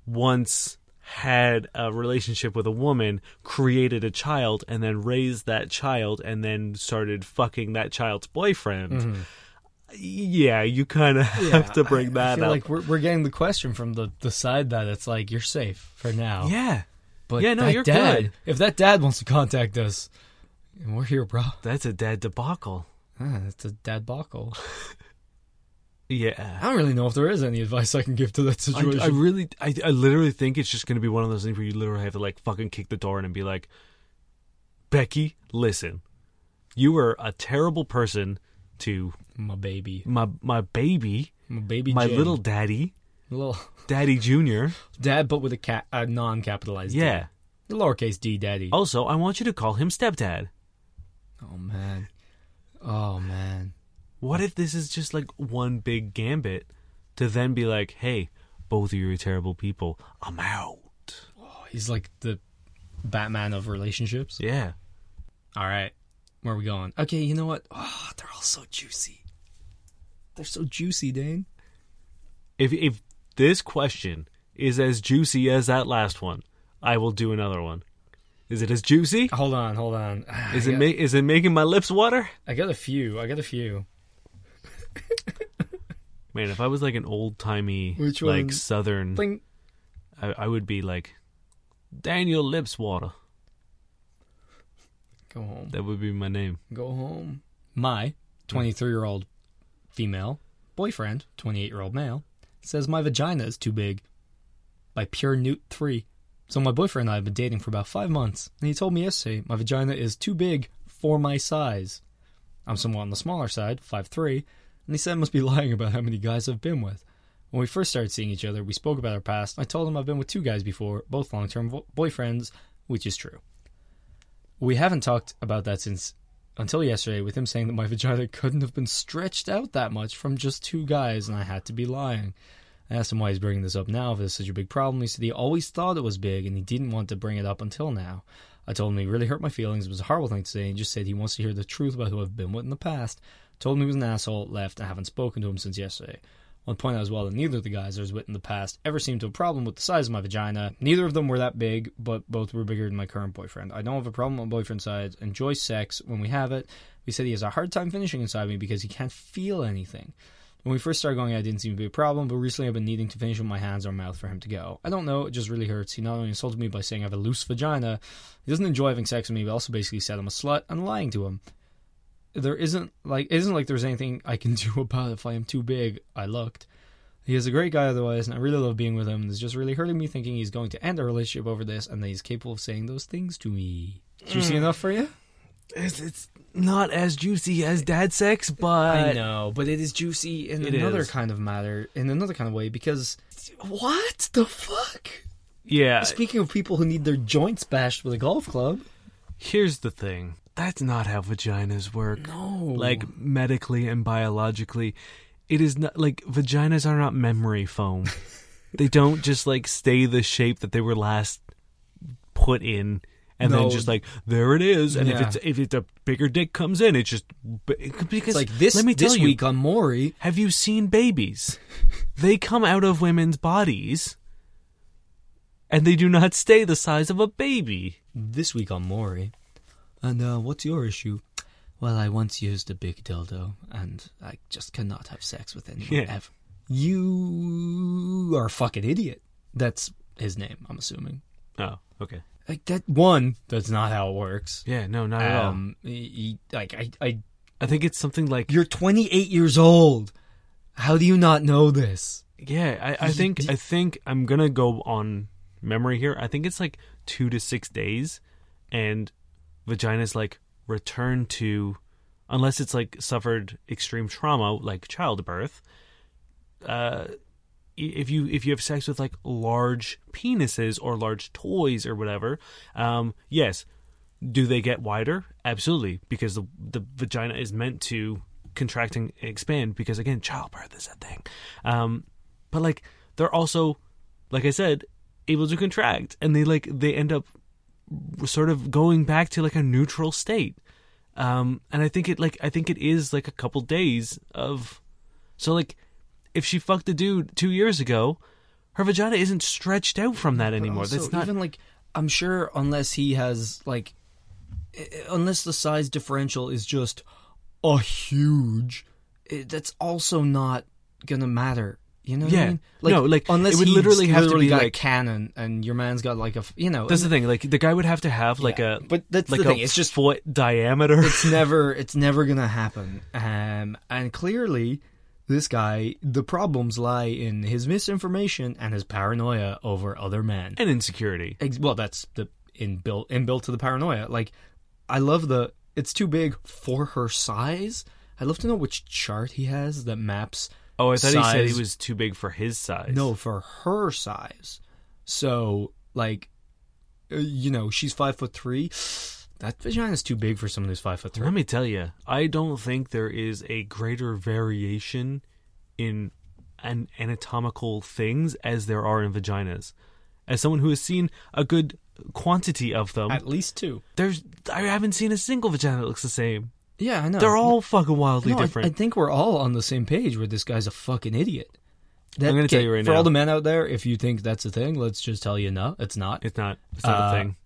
once had a relationship with a woman, created a child, and then raised that child, and then started fucking that child's boyfriend, yeah, you kind of have to bring that up. I feel like we're getting the question from the side that it's like, you're safe for now. Yeah. But yeah, no, you're good. If that dad wants to contact us, and we're here, bro. That's a dad debacle. That's a dad debacle. Yeah. I don't really know if there is any advice I can give to that situation. I literally think it's just going to be one of those things where you literally have to like fucking kick the door in and be like, Becky, listen, you were a terrible person to my baby. My baby. My Jim. Little daddy. Little Daddy Junior. Dad, but with a non-capitalized D. Yeah. The lowercase d daddy. Also, I want you to call him stepdad. Oh, man. What if this is just like one big gambit to then be like, hey, both of you are terrible people. I'm out. Oh, he's like the Batman of relationships. Yeah. All right. Where are we going? Okay, you know what? Oh, they're all so juicy. They're so juicy, Dane. If this question is as juicy as that last one, I will do another one. Is it as juicy? Hold on. Is it making my lips water? I got a few. Man, if I was like an old-timey, like Southern, I would be like, Daniel Lips Water. Go home. That would be my name. Go home. My 23-year-old female boyfriend, 28-year-old male, says my vagina is too big by Pure Newt 3. So my boyfriend and I have been dating for about 5 months, and he told me yesterday my vagina is too big for my size. I'm somewhat on the smaller side, 5'3", and he said I must be lying about how many guys I've been with. When we first started seeing each other, we spoke about our past, and I told him I've been with 2 guys before, both long-term boyfriends, which is true. We haven't talked about that since until yesterday, with him saying that my vagina couldn't have been stretched out that much from just 2 guys, and I had to be lying. I asked him why he's bringing this up now if it's such a big problem. He said he always thought it was big, and he didn't want to bring it up until now. I told him he really hurt my feelings. It was a horrible thing to say, and just said he wants to hear the truth about who I've been with in the past. Told him he was an asshole, left, and I haven't spoken to him since yesterday. I'll point out as well that neither of the geysers witnessed in the past ever seemed to have a problem with the size of my vagina. Neither of them were that big, but both were bigger than my current boyfriend. I don't have a problem with boyfriend size. Enjoy sex when we have it. He said he has a hard time finishing inside me because he can't feel anything. When we first started going, I didn't seem to be a problem, but recently I've been needing to finish with my hands or mouth for him to go. I don't know, it just really hurts. He not only insulted me by saying I have a loose vagina, he doesn't enjoy having sex with me, but also basically said I'm a slut and lying to him. It isn't like there's anything I can do about it if I am too big. I looked. He is a great guy otherwise, and I really love being with him. It's just really hurting me thinking he's going to end our relationship over this, and that he's capable of saying those things to me. Juicy enough for you? It's not as juicy as dad sex, but I know, but it is juicy in another kind of matter, in another kind of way, because what the fuck? Yeah. Speaking of people who need their joints bashed with a golf club, here's the thing. That's not how vaginas work. No. Like, medically and biologically, it is not, like, vaginas are not memory foam. They don't just, like, stay the shape that they were last put in. And no. Then just like, there it is. And yeah. if it's a bigger dick comes in, it's just... Because, it's like this, let me tell you, week on Maury... Have you seen babies? They come out of women's bodies, and they do not stay the size of a baby. This week on Maury. And what's your issue? Well, I once used a big dildo, and I just cannot have sex with anyone ever. You are a fucking idiot. That's his name, I'm assuming. Oh, okay. Like, that one, that's not how it works. Yeah, no, not at all. I think it's something like... You're 28 years old. How do you not know this? Yeah, I think I'm going to go on memory here. I think it's like 2 to 6 days, and vagina's like return to, unless it's like suffered extreme trauma, like childbirth, If you have sex with, like, large penises or large toys or whatever, yes. Do they get wider? Absolutely, because the vagina is meant to contract and expand because, again, childbirth is a thing. But, like, they're also, like I said, able to contract, and they end up sort of going back to, like, a neutral state. And I think it is, like, a couple days of... So, like... If she fucked a dude 2 years ago, her vagina isn't stretched out from that anymore. Also, that's not even like, I'm sure, unless he has like, unless the size differential is just a huge, that's also not gonna matter. You know what I mean? Like, no, like, unless it would literally have to be got like a cannon, and your man's got like a, you know. That's the thing. Like, the guy would have to have like a, but that's like the thing. It's just foot diameter. It's never gonna happen. And clearly. This guy, the problems lie in his misinformation and his paranoia over other men. And insecurity. Well, that's the inbuilt to the paranoia. Like, I love the, it's too big for her size. I'd love to know which chart he has that maps. Oh, I thought size. He said he was too big for his size. No, for her size. So, like, you know, she's 5'3". That vagina's too big for someone who's 5'3". Let me tell you, I don't think there is a greater variation in anatomical things as there are in vaginas. As someone who has seen a good quantity of them, at least two, I haven't seen a single vagina that looks the same. Yeah, I know. They're all fucking wildly different. I think we're all on the same page where this guy's a fucking idiot. I'm going to tell you right now. For all the men out there, if you think that's a thing, let's just tell you no, it's not. It's not a thing.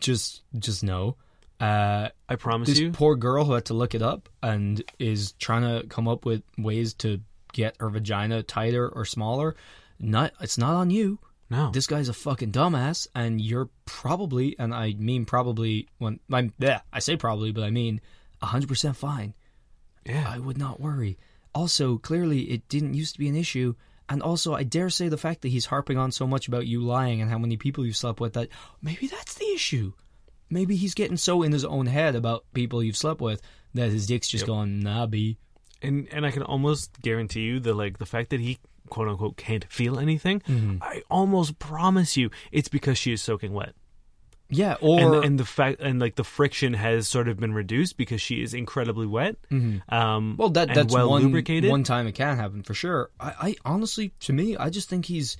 Just no. I promise you. This poor girl who had to look it up and is trying to come up with ways to get her vagina tighter or smaller. It's not on you. No. This guy's a fucking dumbass, and you're probably, and I mean probably, I say probably, but I mean 100% fine. Yeah. I would not worry. Also, clearly it didn't used to be an issue. And also, I dare say the fact that he's harping on so much about you lying and how many people you slept with, that maybe that's the issue. Maybe he's getting so in his own head about people you've slept with that his dick's just going, nah, B. And I can almost guarantee you that, like, the fact that he, quote unquote, can't feel anything, I almost promise you it's because she is soaking wet. Yeah, or... And the fact, and like, the friction has sort of been reduced because she is incredibly wet. Mm-hmm. Well, that's well one time it can happen, for sure. I honestly, to me, I just think he's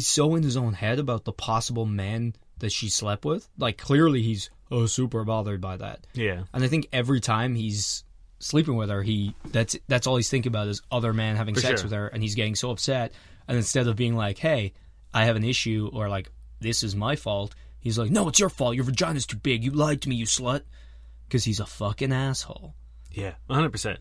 so in his own head about the possible men that she slept with. Like, clearly he's super bothered by that. Yeah. And I think every time he's sleeping with her, that's all he's thinking about is other men having sex with her, and he's getting so upset. And instead of being like, hey, I have an issue, or like, this is my fault, he's like, no, it's your fault. Your vagina's too big. You lied to me, you slut. Because he's a fucking asshole. Yeah, 100%.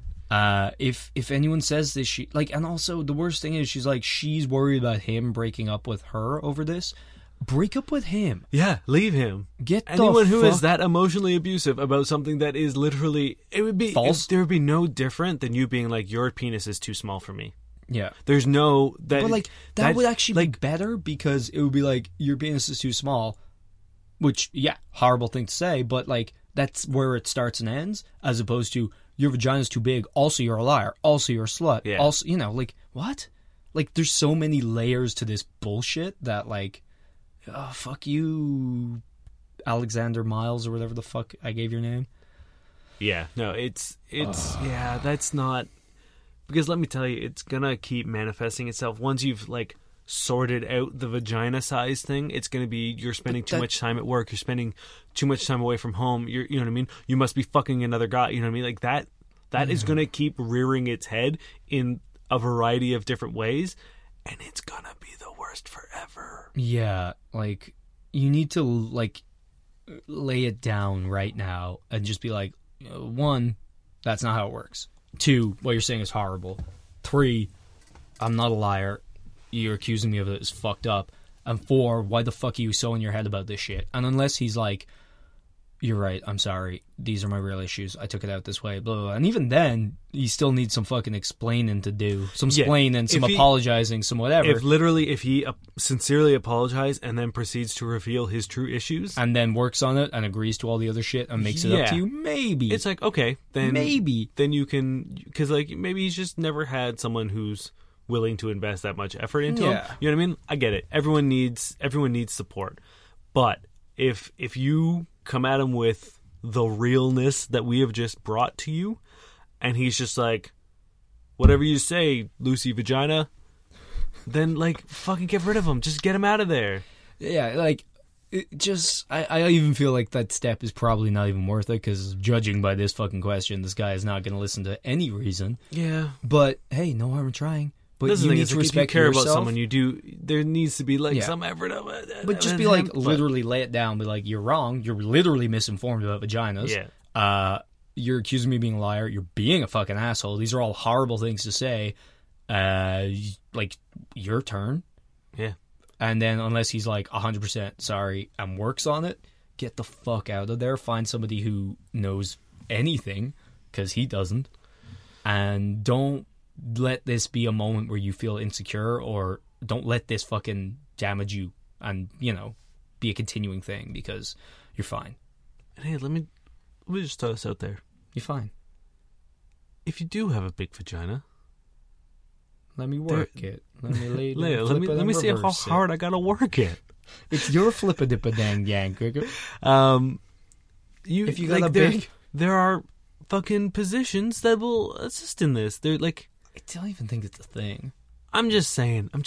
If anyone says this, she like, and also the worst thing is she's like, she's worried about him breaking up with her over this. Break up with him. Yeah, leave him. Get anyone who is that emotionally abusive about something that is literally, it would be false. There would be no different than you being like, your penis is too small for me. Yeah, there's no that. But like that would actually like, be better, because it would be like, your penis is too small, which horrible thing to say, but like that's where it starts and ends, as opposed to your vagina's too big. Also, you're a liar. Also, you're a slut. Yeah. Also, you know, like what? Like there's so many layers to this bullshit that like, oh, fuck you, Alexander Miles, or whatever the fuck I gave your name. Yeah, no, it's yeah, that's not. Because let me tell you, it's going to keep manifesting itself. Once you've, like, sorted out the vagina size thing, it's going to be you're spending too much time at work. You're spending too much time away from home. You know what I mean? You must be fucking another guy. You know what I mean? Like, that is going to keep rearing its head in a variety of different ways. And it's going to be the worst forever. Yeah. Like, you need to, like, lay it down right now and just be like, one, that's not how it works. 2, what you're saying is horrible. 3, I'm not a liar. You're accusing me of it is fucked up. And 4, why the fuck are you so in your head about this shit? And unless he's like, you're right, I'm sorry, these are my real issues, I took it out this way, blah, blah, blah. And even then, you still need some fucking explaining to do. Some splaining, some apologizing, some whatever. If he sincerely apologized and then proceeds to reveal his true issues. And then works on it and agrees to all the other shit and makes it up to you, maybe. It's like, okay, then. Maybe. Then you can, because like, maybe he's just never had someone who's willing to invest that much effort into him. You know what I mean? I get it. Everyone needs support. But if you come at him with the realness that we have just brought to you, and he's just like, whatever you say, Lucy Vagina, then like fucking get rid of him, just get him out of there. Yeah, like it just I even feel like that step is probably not even worth it, because judging by this fucking question, this guy is not going to listen to any reason. Yeah, but hey, no harm in trying. But you need to respect yourself. If you care about someone, you do. There needs to be like some effort of it. But just be like, literally lay it down. Be like, you're wrong. You're literally misinformed about vaginas. Yeah. You're accusing me of being a liar. You're being a fucking asshole. These are all horrible things to say. Like, your turn. Yeah. And then unless he's like 100% sorry and works on it, get the fuck out of there. Find somebody who knows anything, because he doesn't. And don't let this be a moment where you feel insecure, or don't let this fucking damage you and, you know, be a continuing thing, because you're fine. And hey, let me just throw this out there. You're fine. If you do have a big vagina, let me work it. Let me lay down. let me see how hard I gotta work it. It's your flip-a-dip-a-dang-yang, Gregor. If you got a big, there are fucking positions that will assist in this. They're like, I don't even think it's a thing. I'm just saying. I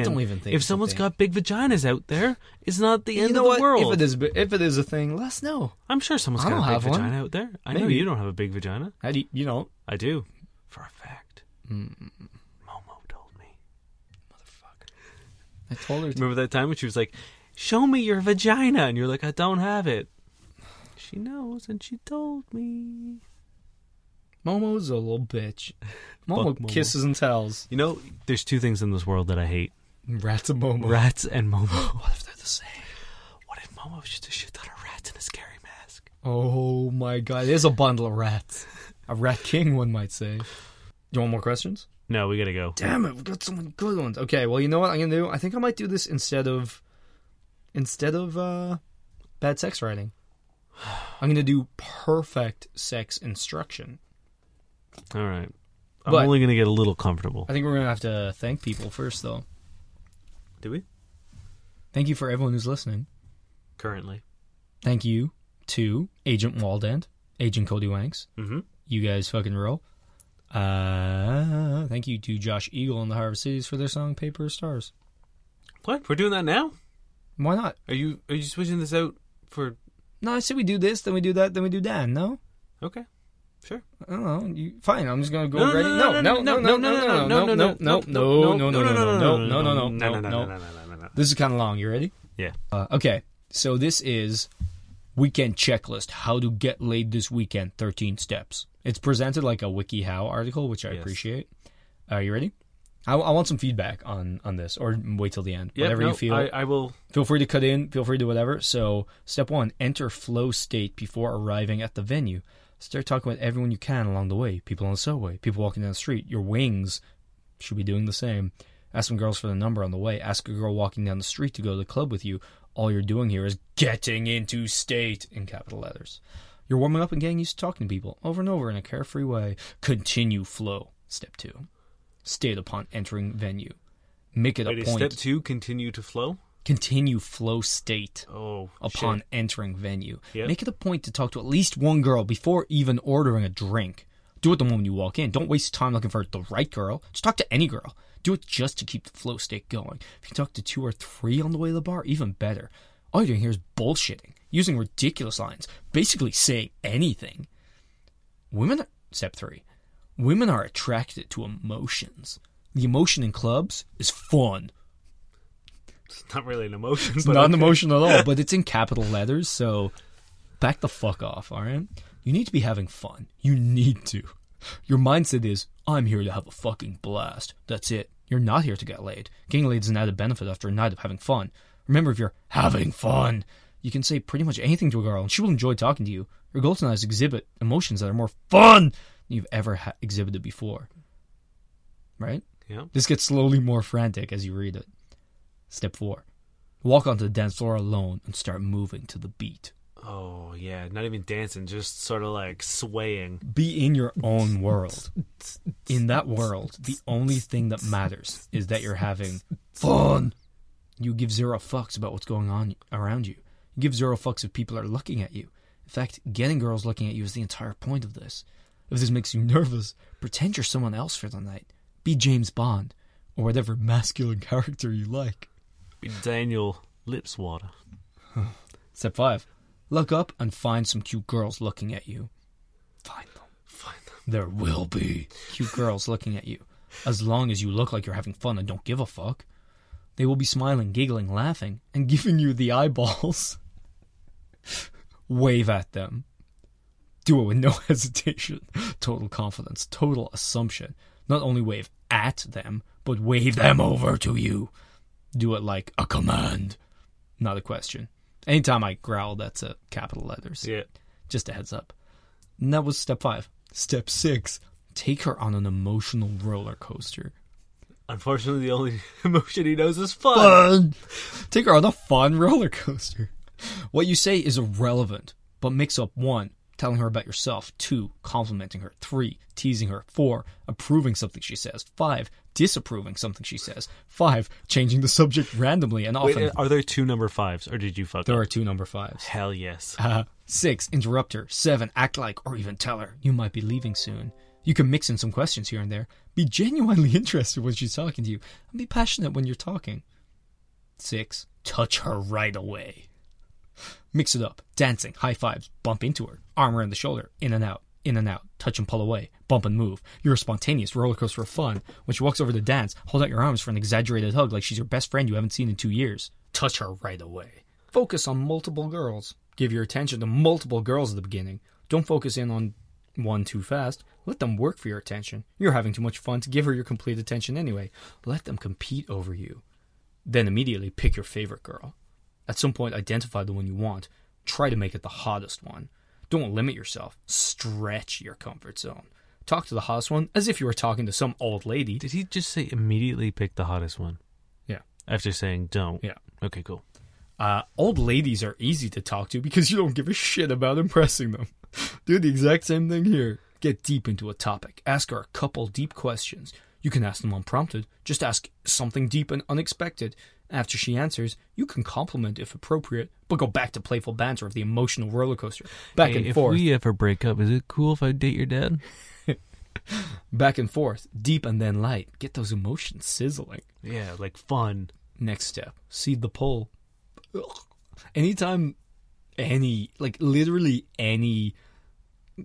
don't even think. If someone's got big vaginas out there, it's not the end of the world. If it is a thing, let us know. I'm sure someone's got a big vagina out there. I know you don't have a big vagina. How do you don't? I do, for a fact. Momo told me. Motherfucker. I told her. Remember that time when she was like, "Show me your vagina," and you're like, "I don't have it." She knows, and she told me. Momo's a little bitch. Momo kisses and tells. You know, there's two things in this world that I hate. Rats and Momo. What if they're the same? What if Momo was just a shit ton of rats in a scary mask? Oh my god, there's a bundle of rats. A rat king, one might say. Do you want more questions? No, we gotta go. Damn it, we've got so many good ones. Okay, well, you know what I'm gonna do? I think I might do this instead of bad sex writing. I'm gonna do perfect sex instruction. All right. I'm only going to get a little comfortable. I think we're going to have to thank people first, though. Do we? Thank you for everyone who's listening. Currently. Thank you to Agent Waldent, Agent Cody Wanks. Mm-hmm. You guys fucking roll. Thank you to Josh Eagle and the Harvest Cities for their song, Paper Stars. What? We're doing that now? Why not? Are you switching this out for... No, I said we do this, then we do that, then we do Dan, no? Okay. Sure. I don't know. Fine. I'm just gonna go ready. No. This is kind of long. You ready? Yeah. Okay. So this is weekend checklist. How to get laid this weekend? 13 steps. It's presented like a WikiHow article, which I appreciate. Are you ready? I want some feedback on this, or wait till the end. Yep, whatever you feel. I will. Feel free to cut in. Feel free to whatever. So, step one, enter flow state before arriving at the venue. Start talking with everyone you can along the way. People on the subway. People walking down the street. Your wings should be doing the same. Ask some girls for the number on the way. Ask a girl walking down the street to go to the club with you. All you're doing here is getting into state, in capital letters. You're warming up and getting used to talking to people over and over in a carefree way. Continue flow. Step two. State upon entering venue. Make it a point. Step two, continue to flow? Continue flow state upon entering venue. Yep. Make it a point to talk to at least one girl before even ordering a drink. Do it the moment you walk in. Don't waste time looking for the right girl. Just talk to any girl. Do it just to keep the flow state going. If you can talk to two or three on the way to the bar, even better. All you're doing here is bullshitting, using ridiculous lines, basically saying anything. Step three. Women are attracted to emotions. The emotion in clubs is fun. It's not really an emotion. It's not an emotion at all, but it's in capital letters, so back the fuck off, all right? You need to be having fun. You need to. Your mindset is, I'm here to have a fucking blast. That's it. You're not here to get laid. Getting laid is an added benefit after a night of having fun. Remember, if you're having fun, you can say pretty much anything to a girl, and she will enjoy talking to you. Your goal tonight is to exhibit emotions that are more fun you've ever exhibited before, right? Yeah. This gets slowly more frantic as you read it. Step four, walk onto the dance floor alone and start moving to the beat. Oh, yeah, not even dancing, just sort of like swaying. Be in your own world. In that world, the only thing that matters is that you're having fun. You give zero fucks about what's going on around you. You give zero fucks if people are looking at you. In fact, getting girls looking at you is the entire point of this. If this makes you nervous, pretend you're someone else for the night. Be James Bond, or whatever masculine character you like. Be Daniel Lipswater. Step five. Look up and find some cute girls looking at you. Find them. There will be cute girls looking at you. As long as you look like you're having fun and don't give a fuck. They will be smiling, giggling, laughing, and giving you the eyeballs. Wave at them. Do it with no hesitation, total confidence, total assumption. Not only wave at them, but wave them over to you. Do it like a command, not a question. Anytime I growl, that's a capital letters. Yeah. Just a heads up. And that was step five. Step six, take her on an emotional roller coaster. Unfortunately, the only emotion he knows is fun. Take her on a fun roller coaster. What you say is irrelevant, but mix up one, telling her about yourself. 2, complimenting her. 3, teasing her. 4, approving something she says. 5, disapproving something she says. 5, changing the subject randomly and often. Wait, are there 2 number 5s, or did you fuck There up? Are 2 number 5s. Hell yes. 6, interrupt her. 7, act like or even tell her you might be leaving soon. You can mix in some questions here and there. Be genuinely interested when she's talking to you, and be passionate when you're talking. 6, touch her right away. Mix it up. Dancing, high fives, bump into her, arm around the shoulder, in and out, touch and pull away, bump and move. You're a spontaneous roller coaster of fun. When she walks over to dance, hold out your arms for an exaggerated hug like she's your best friend you haven't seen in 2 years. Touch her right away. Focus on multiple girls. Give your attention to multiple girls at the beginning. Don't focus in on one too fast. Let them work for your attention. You're having too much fun to give her your complete attention anyway. Let them compete over you. Then immediately pick your favorite girl. At some point, identify the one you want. Try to make it the hottest one. Don't limit yourself. Stretch your comfort zone. Talk to the hottest one as if you were talking to some old lady. Did he just say immediately pick the hottest one? Yeah. After saying don't. Yeah. Okay, cool. Old ladies are easy to talk to because you don't give a shit about impressing them. Do the exact same thing here. Get deep into a topic. Ask her a couple deep questions. You can ask them unprompted. Just ask something deep and unexpected. After she answers, you can compliment if appropriate, but go back to playful banter of the emotional roller coaster. Back and forth. If we ever break up, is it cool if I date your dad? Back and forth, deep and then light. Get those emotions sizzling. Yeah, like fun. Next step, seed the poll. Anytime, literally any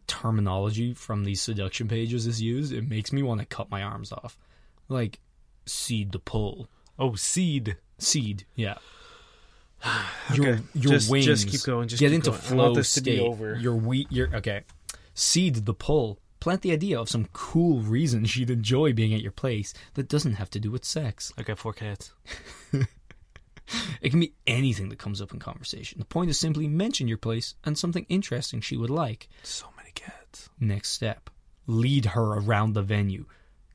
terminology from these seduction pages is used, it makes me want to cut my arms off. Like, seed the pull. Oh, seed. Seed, yeah. Okay. Your wings. Just keep going. Just get keep into going. Flow I want this state. To be over. Your wheat. Okay. Seed the pull. Plant the idea of some cool reason she'd enjoy being at your place that doesn't have to do with sex. I got 4 cats. It can be anything that comes up in conversation. The point is simply mention your place and something interesting she would like. So many cats. Next step. Lead her around the venue.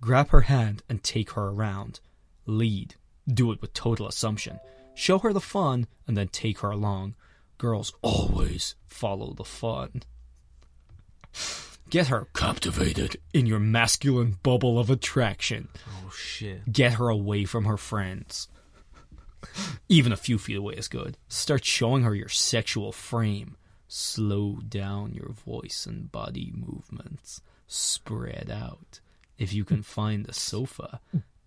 Grab her hand and take her around. Lead. Do it with total assumption. Show her the fun and then take her along. Girls always follow the fun. Get her captivated in your masculine bubble of attraction. Oh, shit. Get her away from her friends. Even a few feet away is good. Start showing her your sexual frame. Slow down your voice and body movements. Spread out. If you can find a sofa,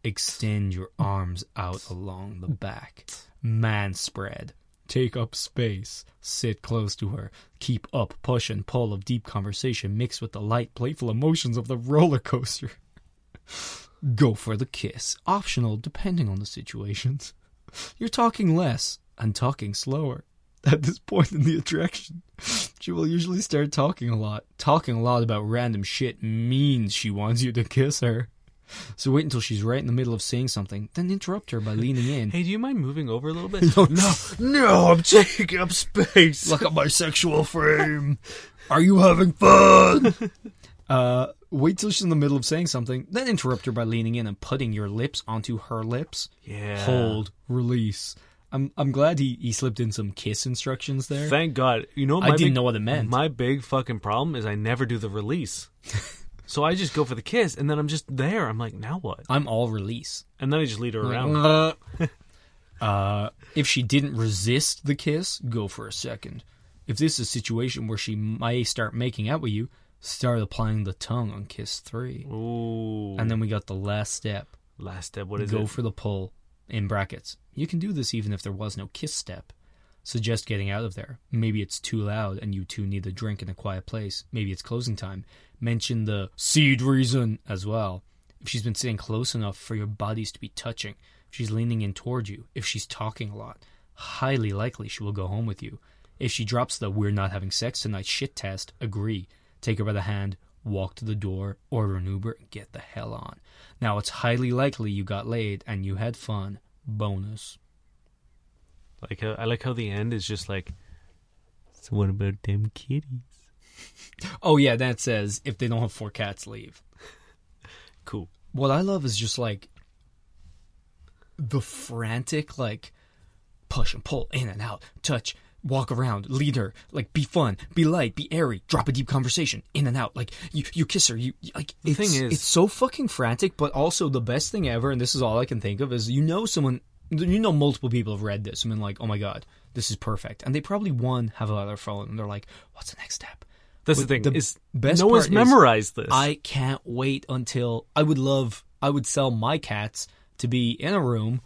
extend your arms out along the back. Man spread. Take up space. Sit close to her. Keep up push and pull of deep conversation mixed with the light, playful emotions of the roller coaster. Go for the kiss. Optional, depending on the situations. You're talking less and talking slower. At this point in the attraction, she will usually start talking a lot. Talking a lot about random shit means she wants you to kiss her. So wait until she's right in the middle of saying something, then interrupt her by leaning in. Hey, do you mind moving over a little bit? No, I'm taking up space. Look at my sexual frame. Are you having fun? Wait till she's in the middle of saying something, then interrupt her by leaning in and putting your lips onto her lips. Yeah. Hold. Release. I'm glad he slipped in some kiss instructions there. Thank God. You know, I didn't know what it meant. My big fucking problem is I never do the release. So I just go for the kiss, and then I'm just there. I'm like, now what? I'm all release. And then I just lead her around. If she didn't resist the kiss, go for a second. If this is a situation where she may start making out with you, start applying the tongue on kiss 3. Ooh. And then we got the last step. Last step, what is it? Go for the pull, in brackets. You can do this even if there was no kiss step. Suggest getting out of there. Maybe it's too loud and you two need a drink in a quiet place. Maybe it's closing time. Mention the seed reason as well. If she's been sitting close enough for your bodies to be touching, if she's leaning in toward you, if she's talking a lot, highly likely she will go home with you. If she drops the we're not having sex tonight shit test, agree. Take her by the hand, walk to the door, order an Uber, and get the hell on. Now it's highly likely you got laid and you had fun. Bonus. Like I like how the end is just like, so what about them kitties? Oh yeah, that says if they don't have 4 cats, leave. Cool. What I love is just like the frantic like push and pull, in and out, touch, walk around, lead her, like be fun, be light, be airy, drop a deep conversation, in and out, like you kiss her, you like. The thing is, it's so fucking frantic, but also the best thing ever, and this is all I can think of is someone. You know, multiple people have read this and been like, oh my God, this is perfect. And they probably, have it on their phone and they're like, what's the next step? That's the thing. No one's memorized this. I can't wait until I would sell my cats to be in a room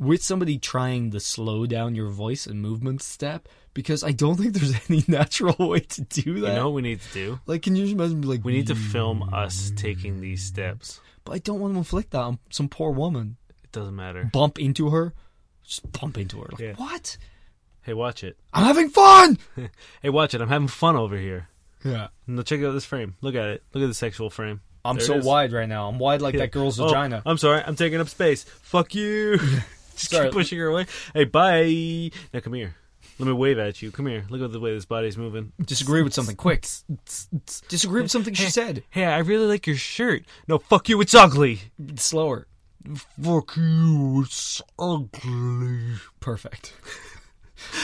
with somebody trying the slow down your voice and movement step, because I don't think there's any natural way to do that. You know what we need to do? Like, can you just imagine? Like, we need to film us taking these steps. But I don't want to inflict that on some poor woman. Doesn't matter. Bump into her. Like, yeah. What? Hey, watch it. I'm having fun! Hey, watch it. I'm having fun over here. Yeah. Now check out this frame. Look at it. Look at the sexual frame. I'm there so wide right now. I'm wide like that girl's vagina. I'm sorry. I'm taking up space. Fuck you. Just keep pushing her away. Hey, bye. Now come here. Let me wave at you. Come here. Look at the way this body's moving. Disagree with something quick. Disagree with something she said. Hey, I really like your shirt. No, fuck you. It's ugly. It's slower. Fuck you, it's ugly. Perfect.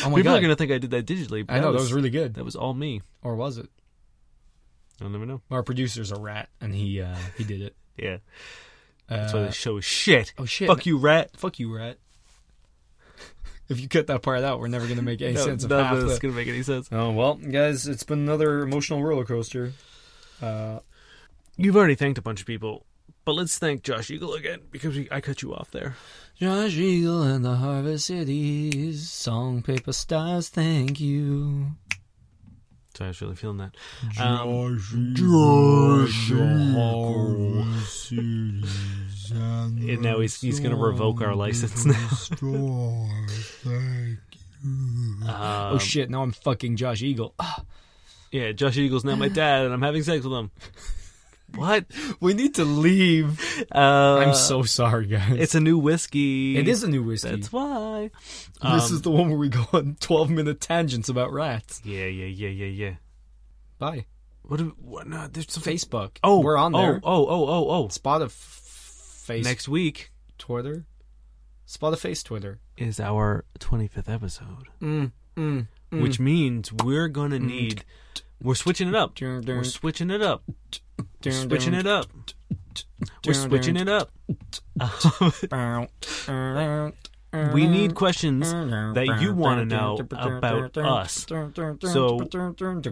Oh my People God. Are going to think I did that digitally. But I know, that was really good. That was all me. Or was it? I'll never know. Our producer's a rat, and he did it. Yeah. That's why the show is shit. Oh, shit. Fuck you, rat. Fuck you, rat. If you cut that part out, we're never going to make any sense of half of it. It's going to make any sense. Oh, well, guys, it's been another emotional roller coaster. You've already thanked a bunch of people. But let's thank Josh Eagle again, because I cut you off there. Josh Eagle and the Harvest Cities, song, paper, stars, thank you. So I was really feeling that. And now he's going to revoke our license now. Oh shit! Now I'm fucking Josh Eagle. Yeah, Josh Eagle's now my dad, and I'm having sex with him. What? We need to leave. I'm so sorry, guys. It's a new whiskey. It is a new whiskey. That's why. This is the one where we go on 12-minute tangents about rats. Yeah. Bye. What? No, there's something. Facebook. Oh, we're on there. Oh. Spotify. Next week, Twitter. Spotify Twitter is our 25th episode. Which means we're gonna need. We're switching it up. We're switching it up. Switching it up. We're switching it up. We need questions that you want to know about us. So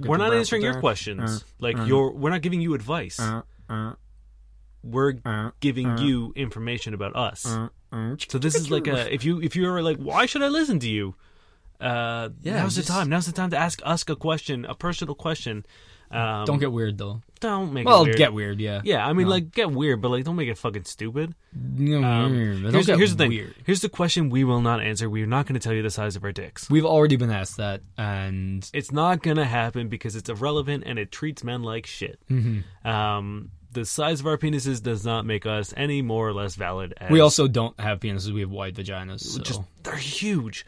we're not answering your questions. We're not giving you advice. We're giving you information about us. So this is like if you're like, why should I listen to you? Now's the time to ask us a question, a personal question. Don't get weird though. Don't make it weird. Well, get weird, yeah. Yeah, I mean, get weird, but don't make it fucking stupid. No, here's the thing. Weird. Here's the question we will not answer. We're not going to tell you the size of our dicks. We've already been asked that, and it's not going to happen because it's irrelevant and it treats men like shit. Mm-hmm. The size of our penises does not make us any more or less valid. We also don't have penises. We have wide vaginas. So. They're huge.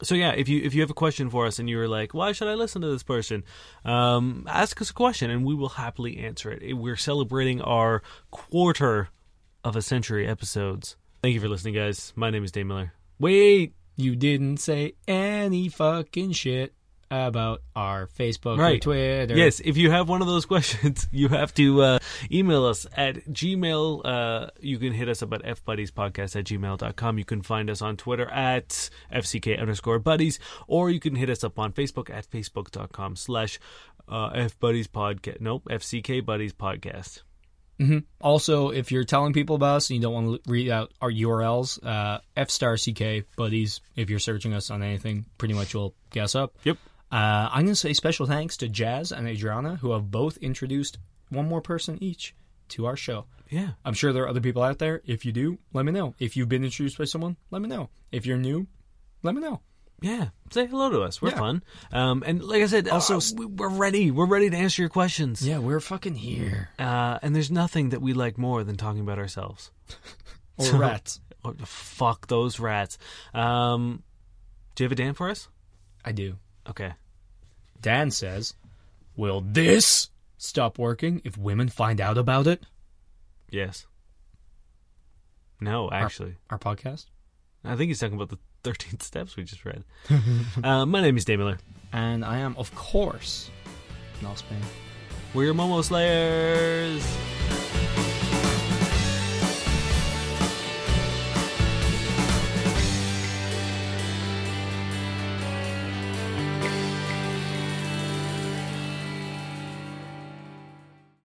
So yeah, if you have a question for us and you're like, why should I listen to this person? Ask us a question and we will happily answer it. We're celebrating our 25 episodes. Thank you for listening, guys. My name is Dane Miller. Wait, you didn't say any fucking shit about our Facebook or Twitter. Yes, if you have one of those questions, you have to email us at Gmail. You can hit us up at fbuddiespodcast@gmail.com. You can find us on Twitter at FCK_buddies, or you can hit us up on Facebook at facebook.com/FBuddiesPodcast. Nope, FCK Buddies Podcast. Mm-hmm. Also, if you're telling people about us and you don't want to read out our URLs, FStarCK Buddies, if you're searching us on anything, pretty much you'll guess up. Yep. I'm going to say special thanks to Jazz and Adriana, who have both introduced one more person each to our show. Yeah. I'm sure there are other people out there. If you do, let me know. If you've been introduced by someone, let me know. If you're new, let me know. Yeah. Say hello to us. We're fun. And like I said, also, we're ready. We're ready to answer your questions. Yeah, we're fucking here. And there's nothing that we like more than talking about ourselves. Or rats. Or fuck those rats. Do you have a Dan for us? I do. Okay. Dan says, will this stop working if women find out about it? Yes. No, actually. Our podcast? I think he's talking about the 13 steps we just read. My name is Dane Miller. And I am, of course, Miles Spain. We're your Momo Slayers.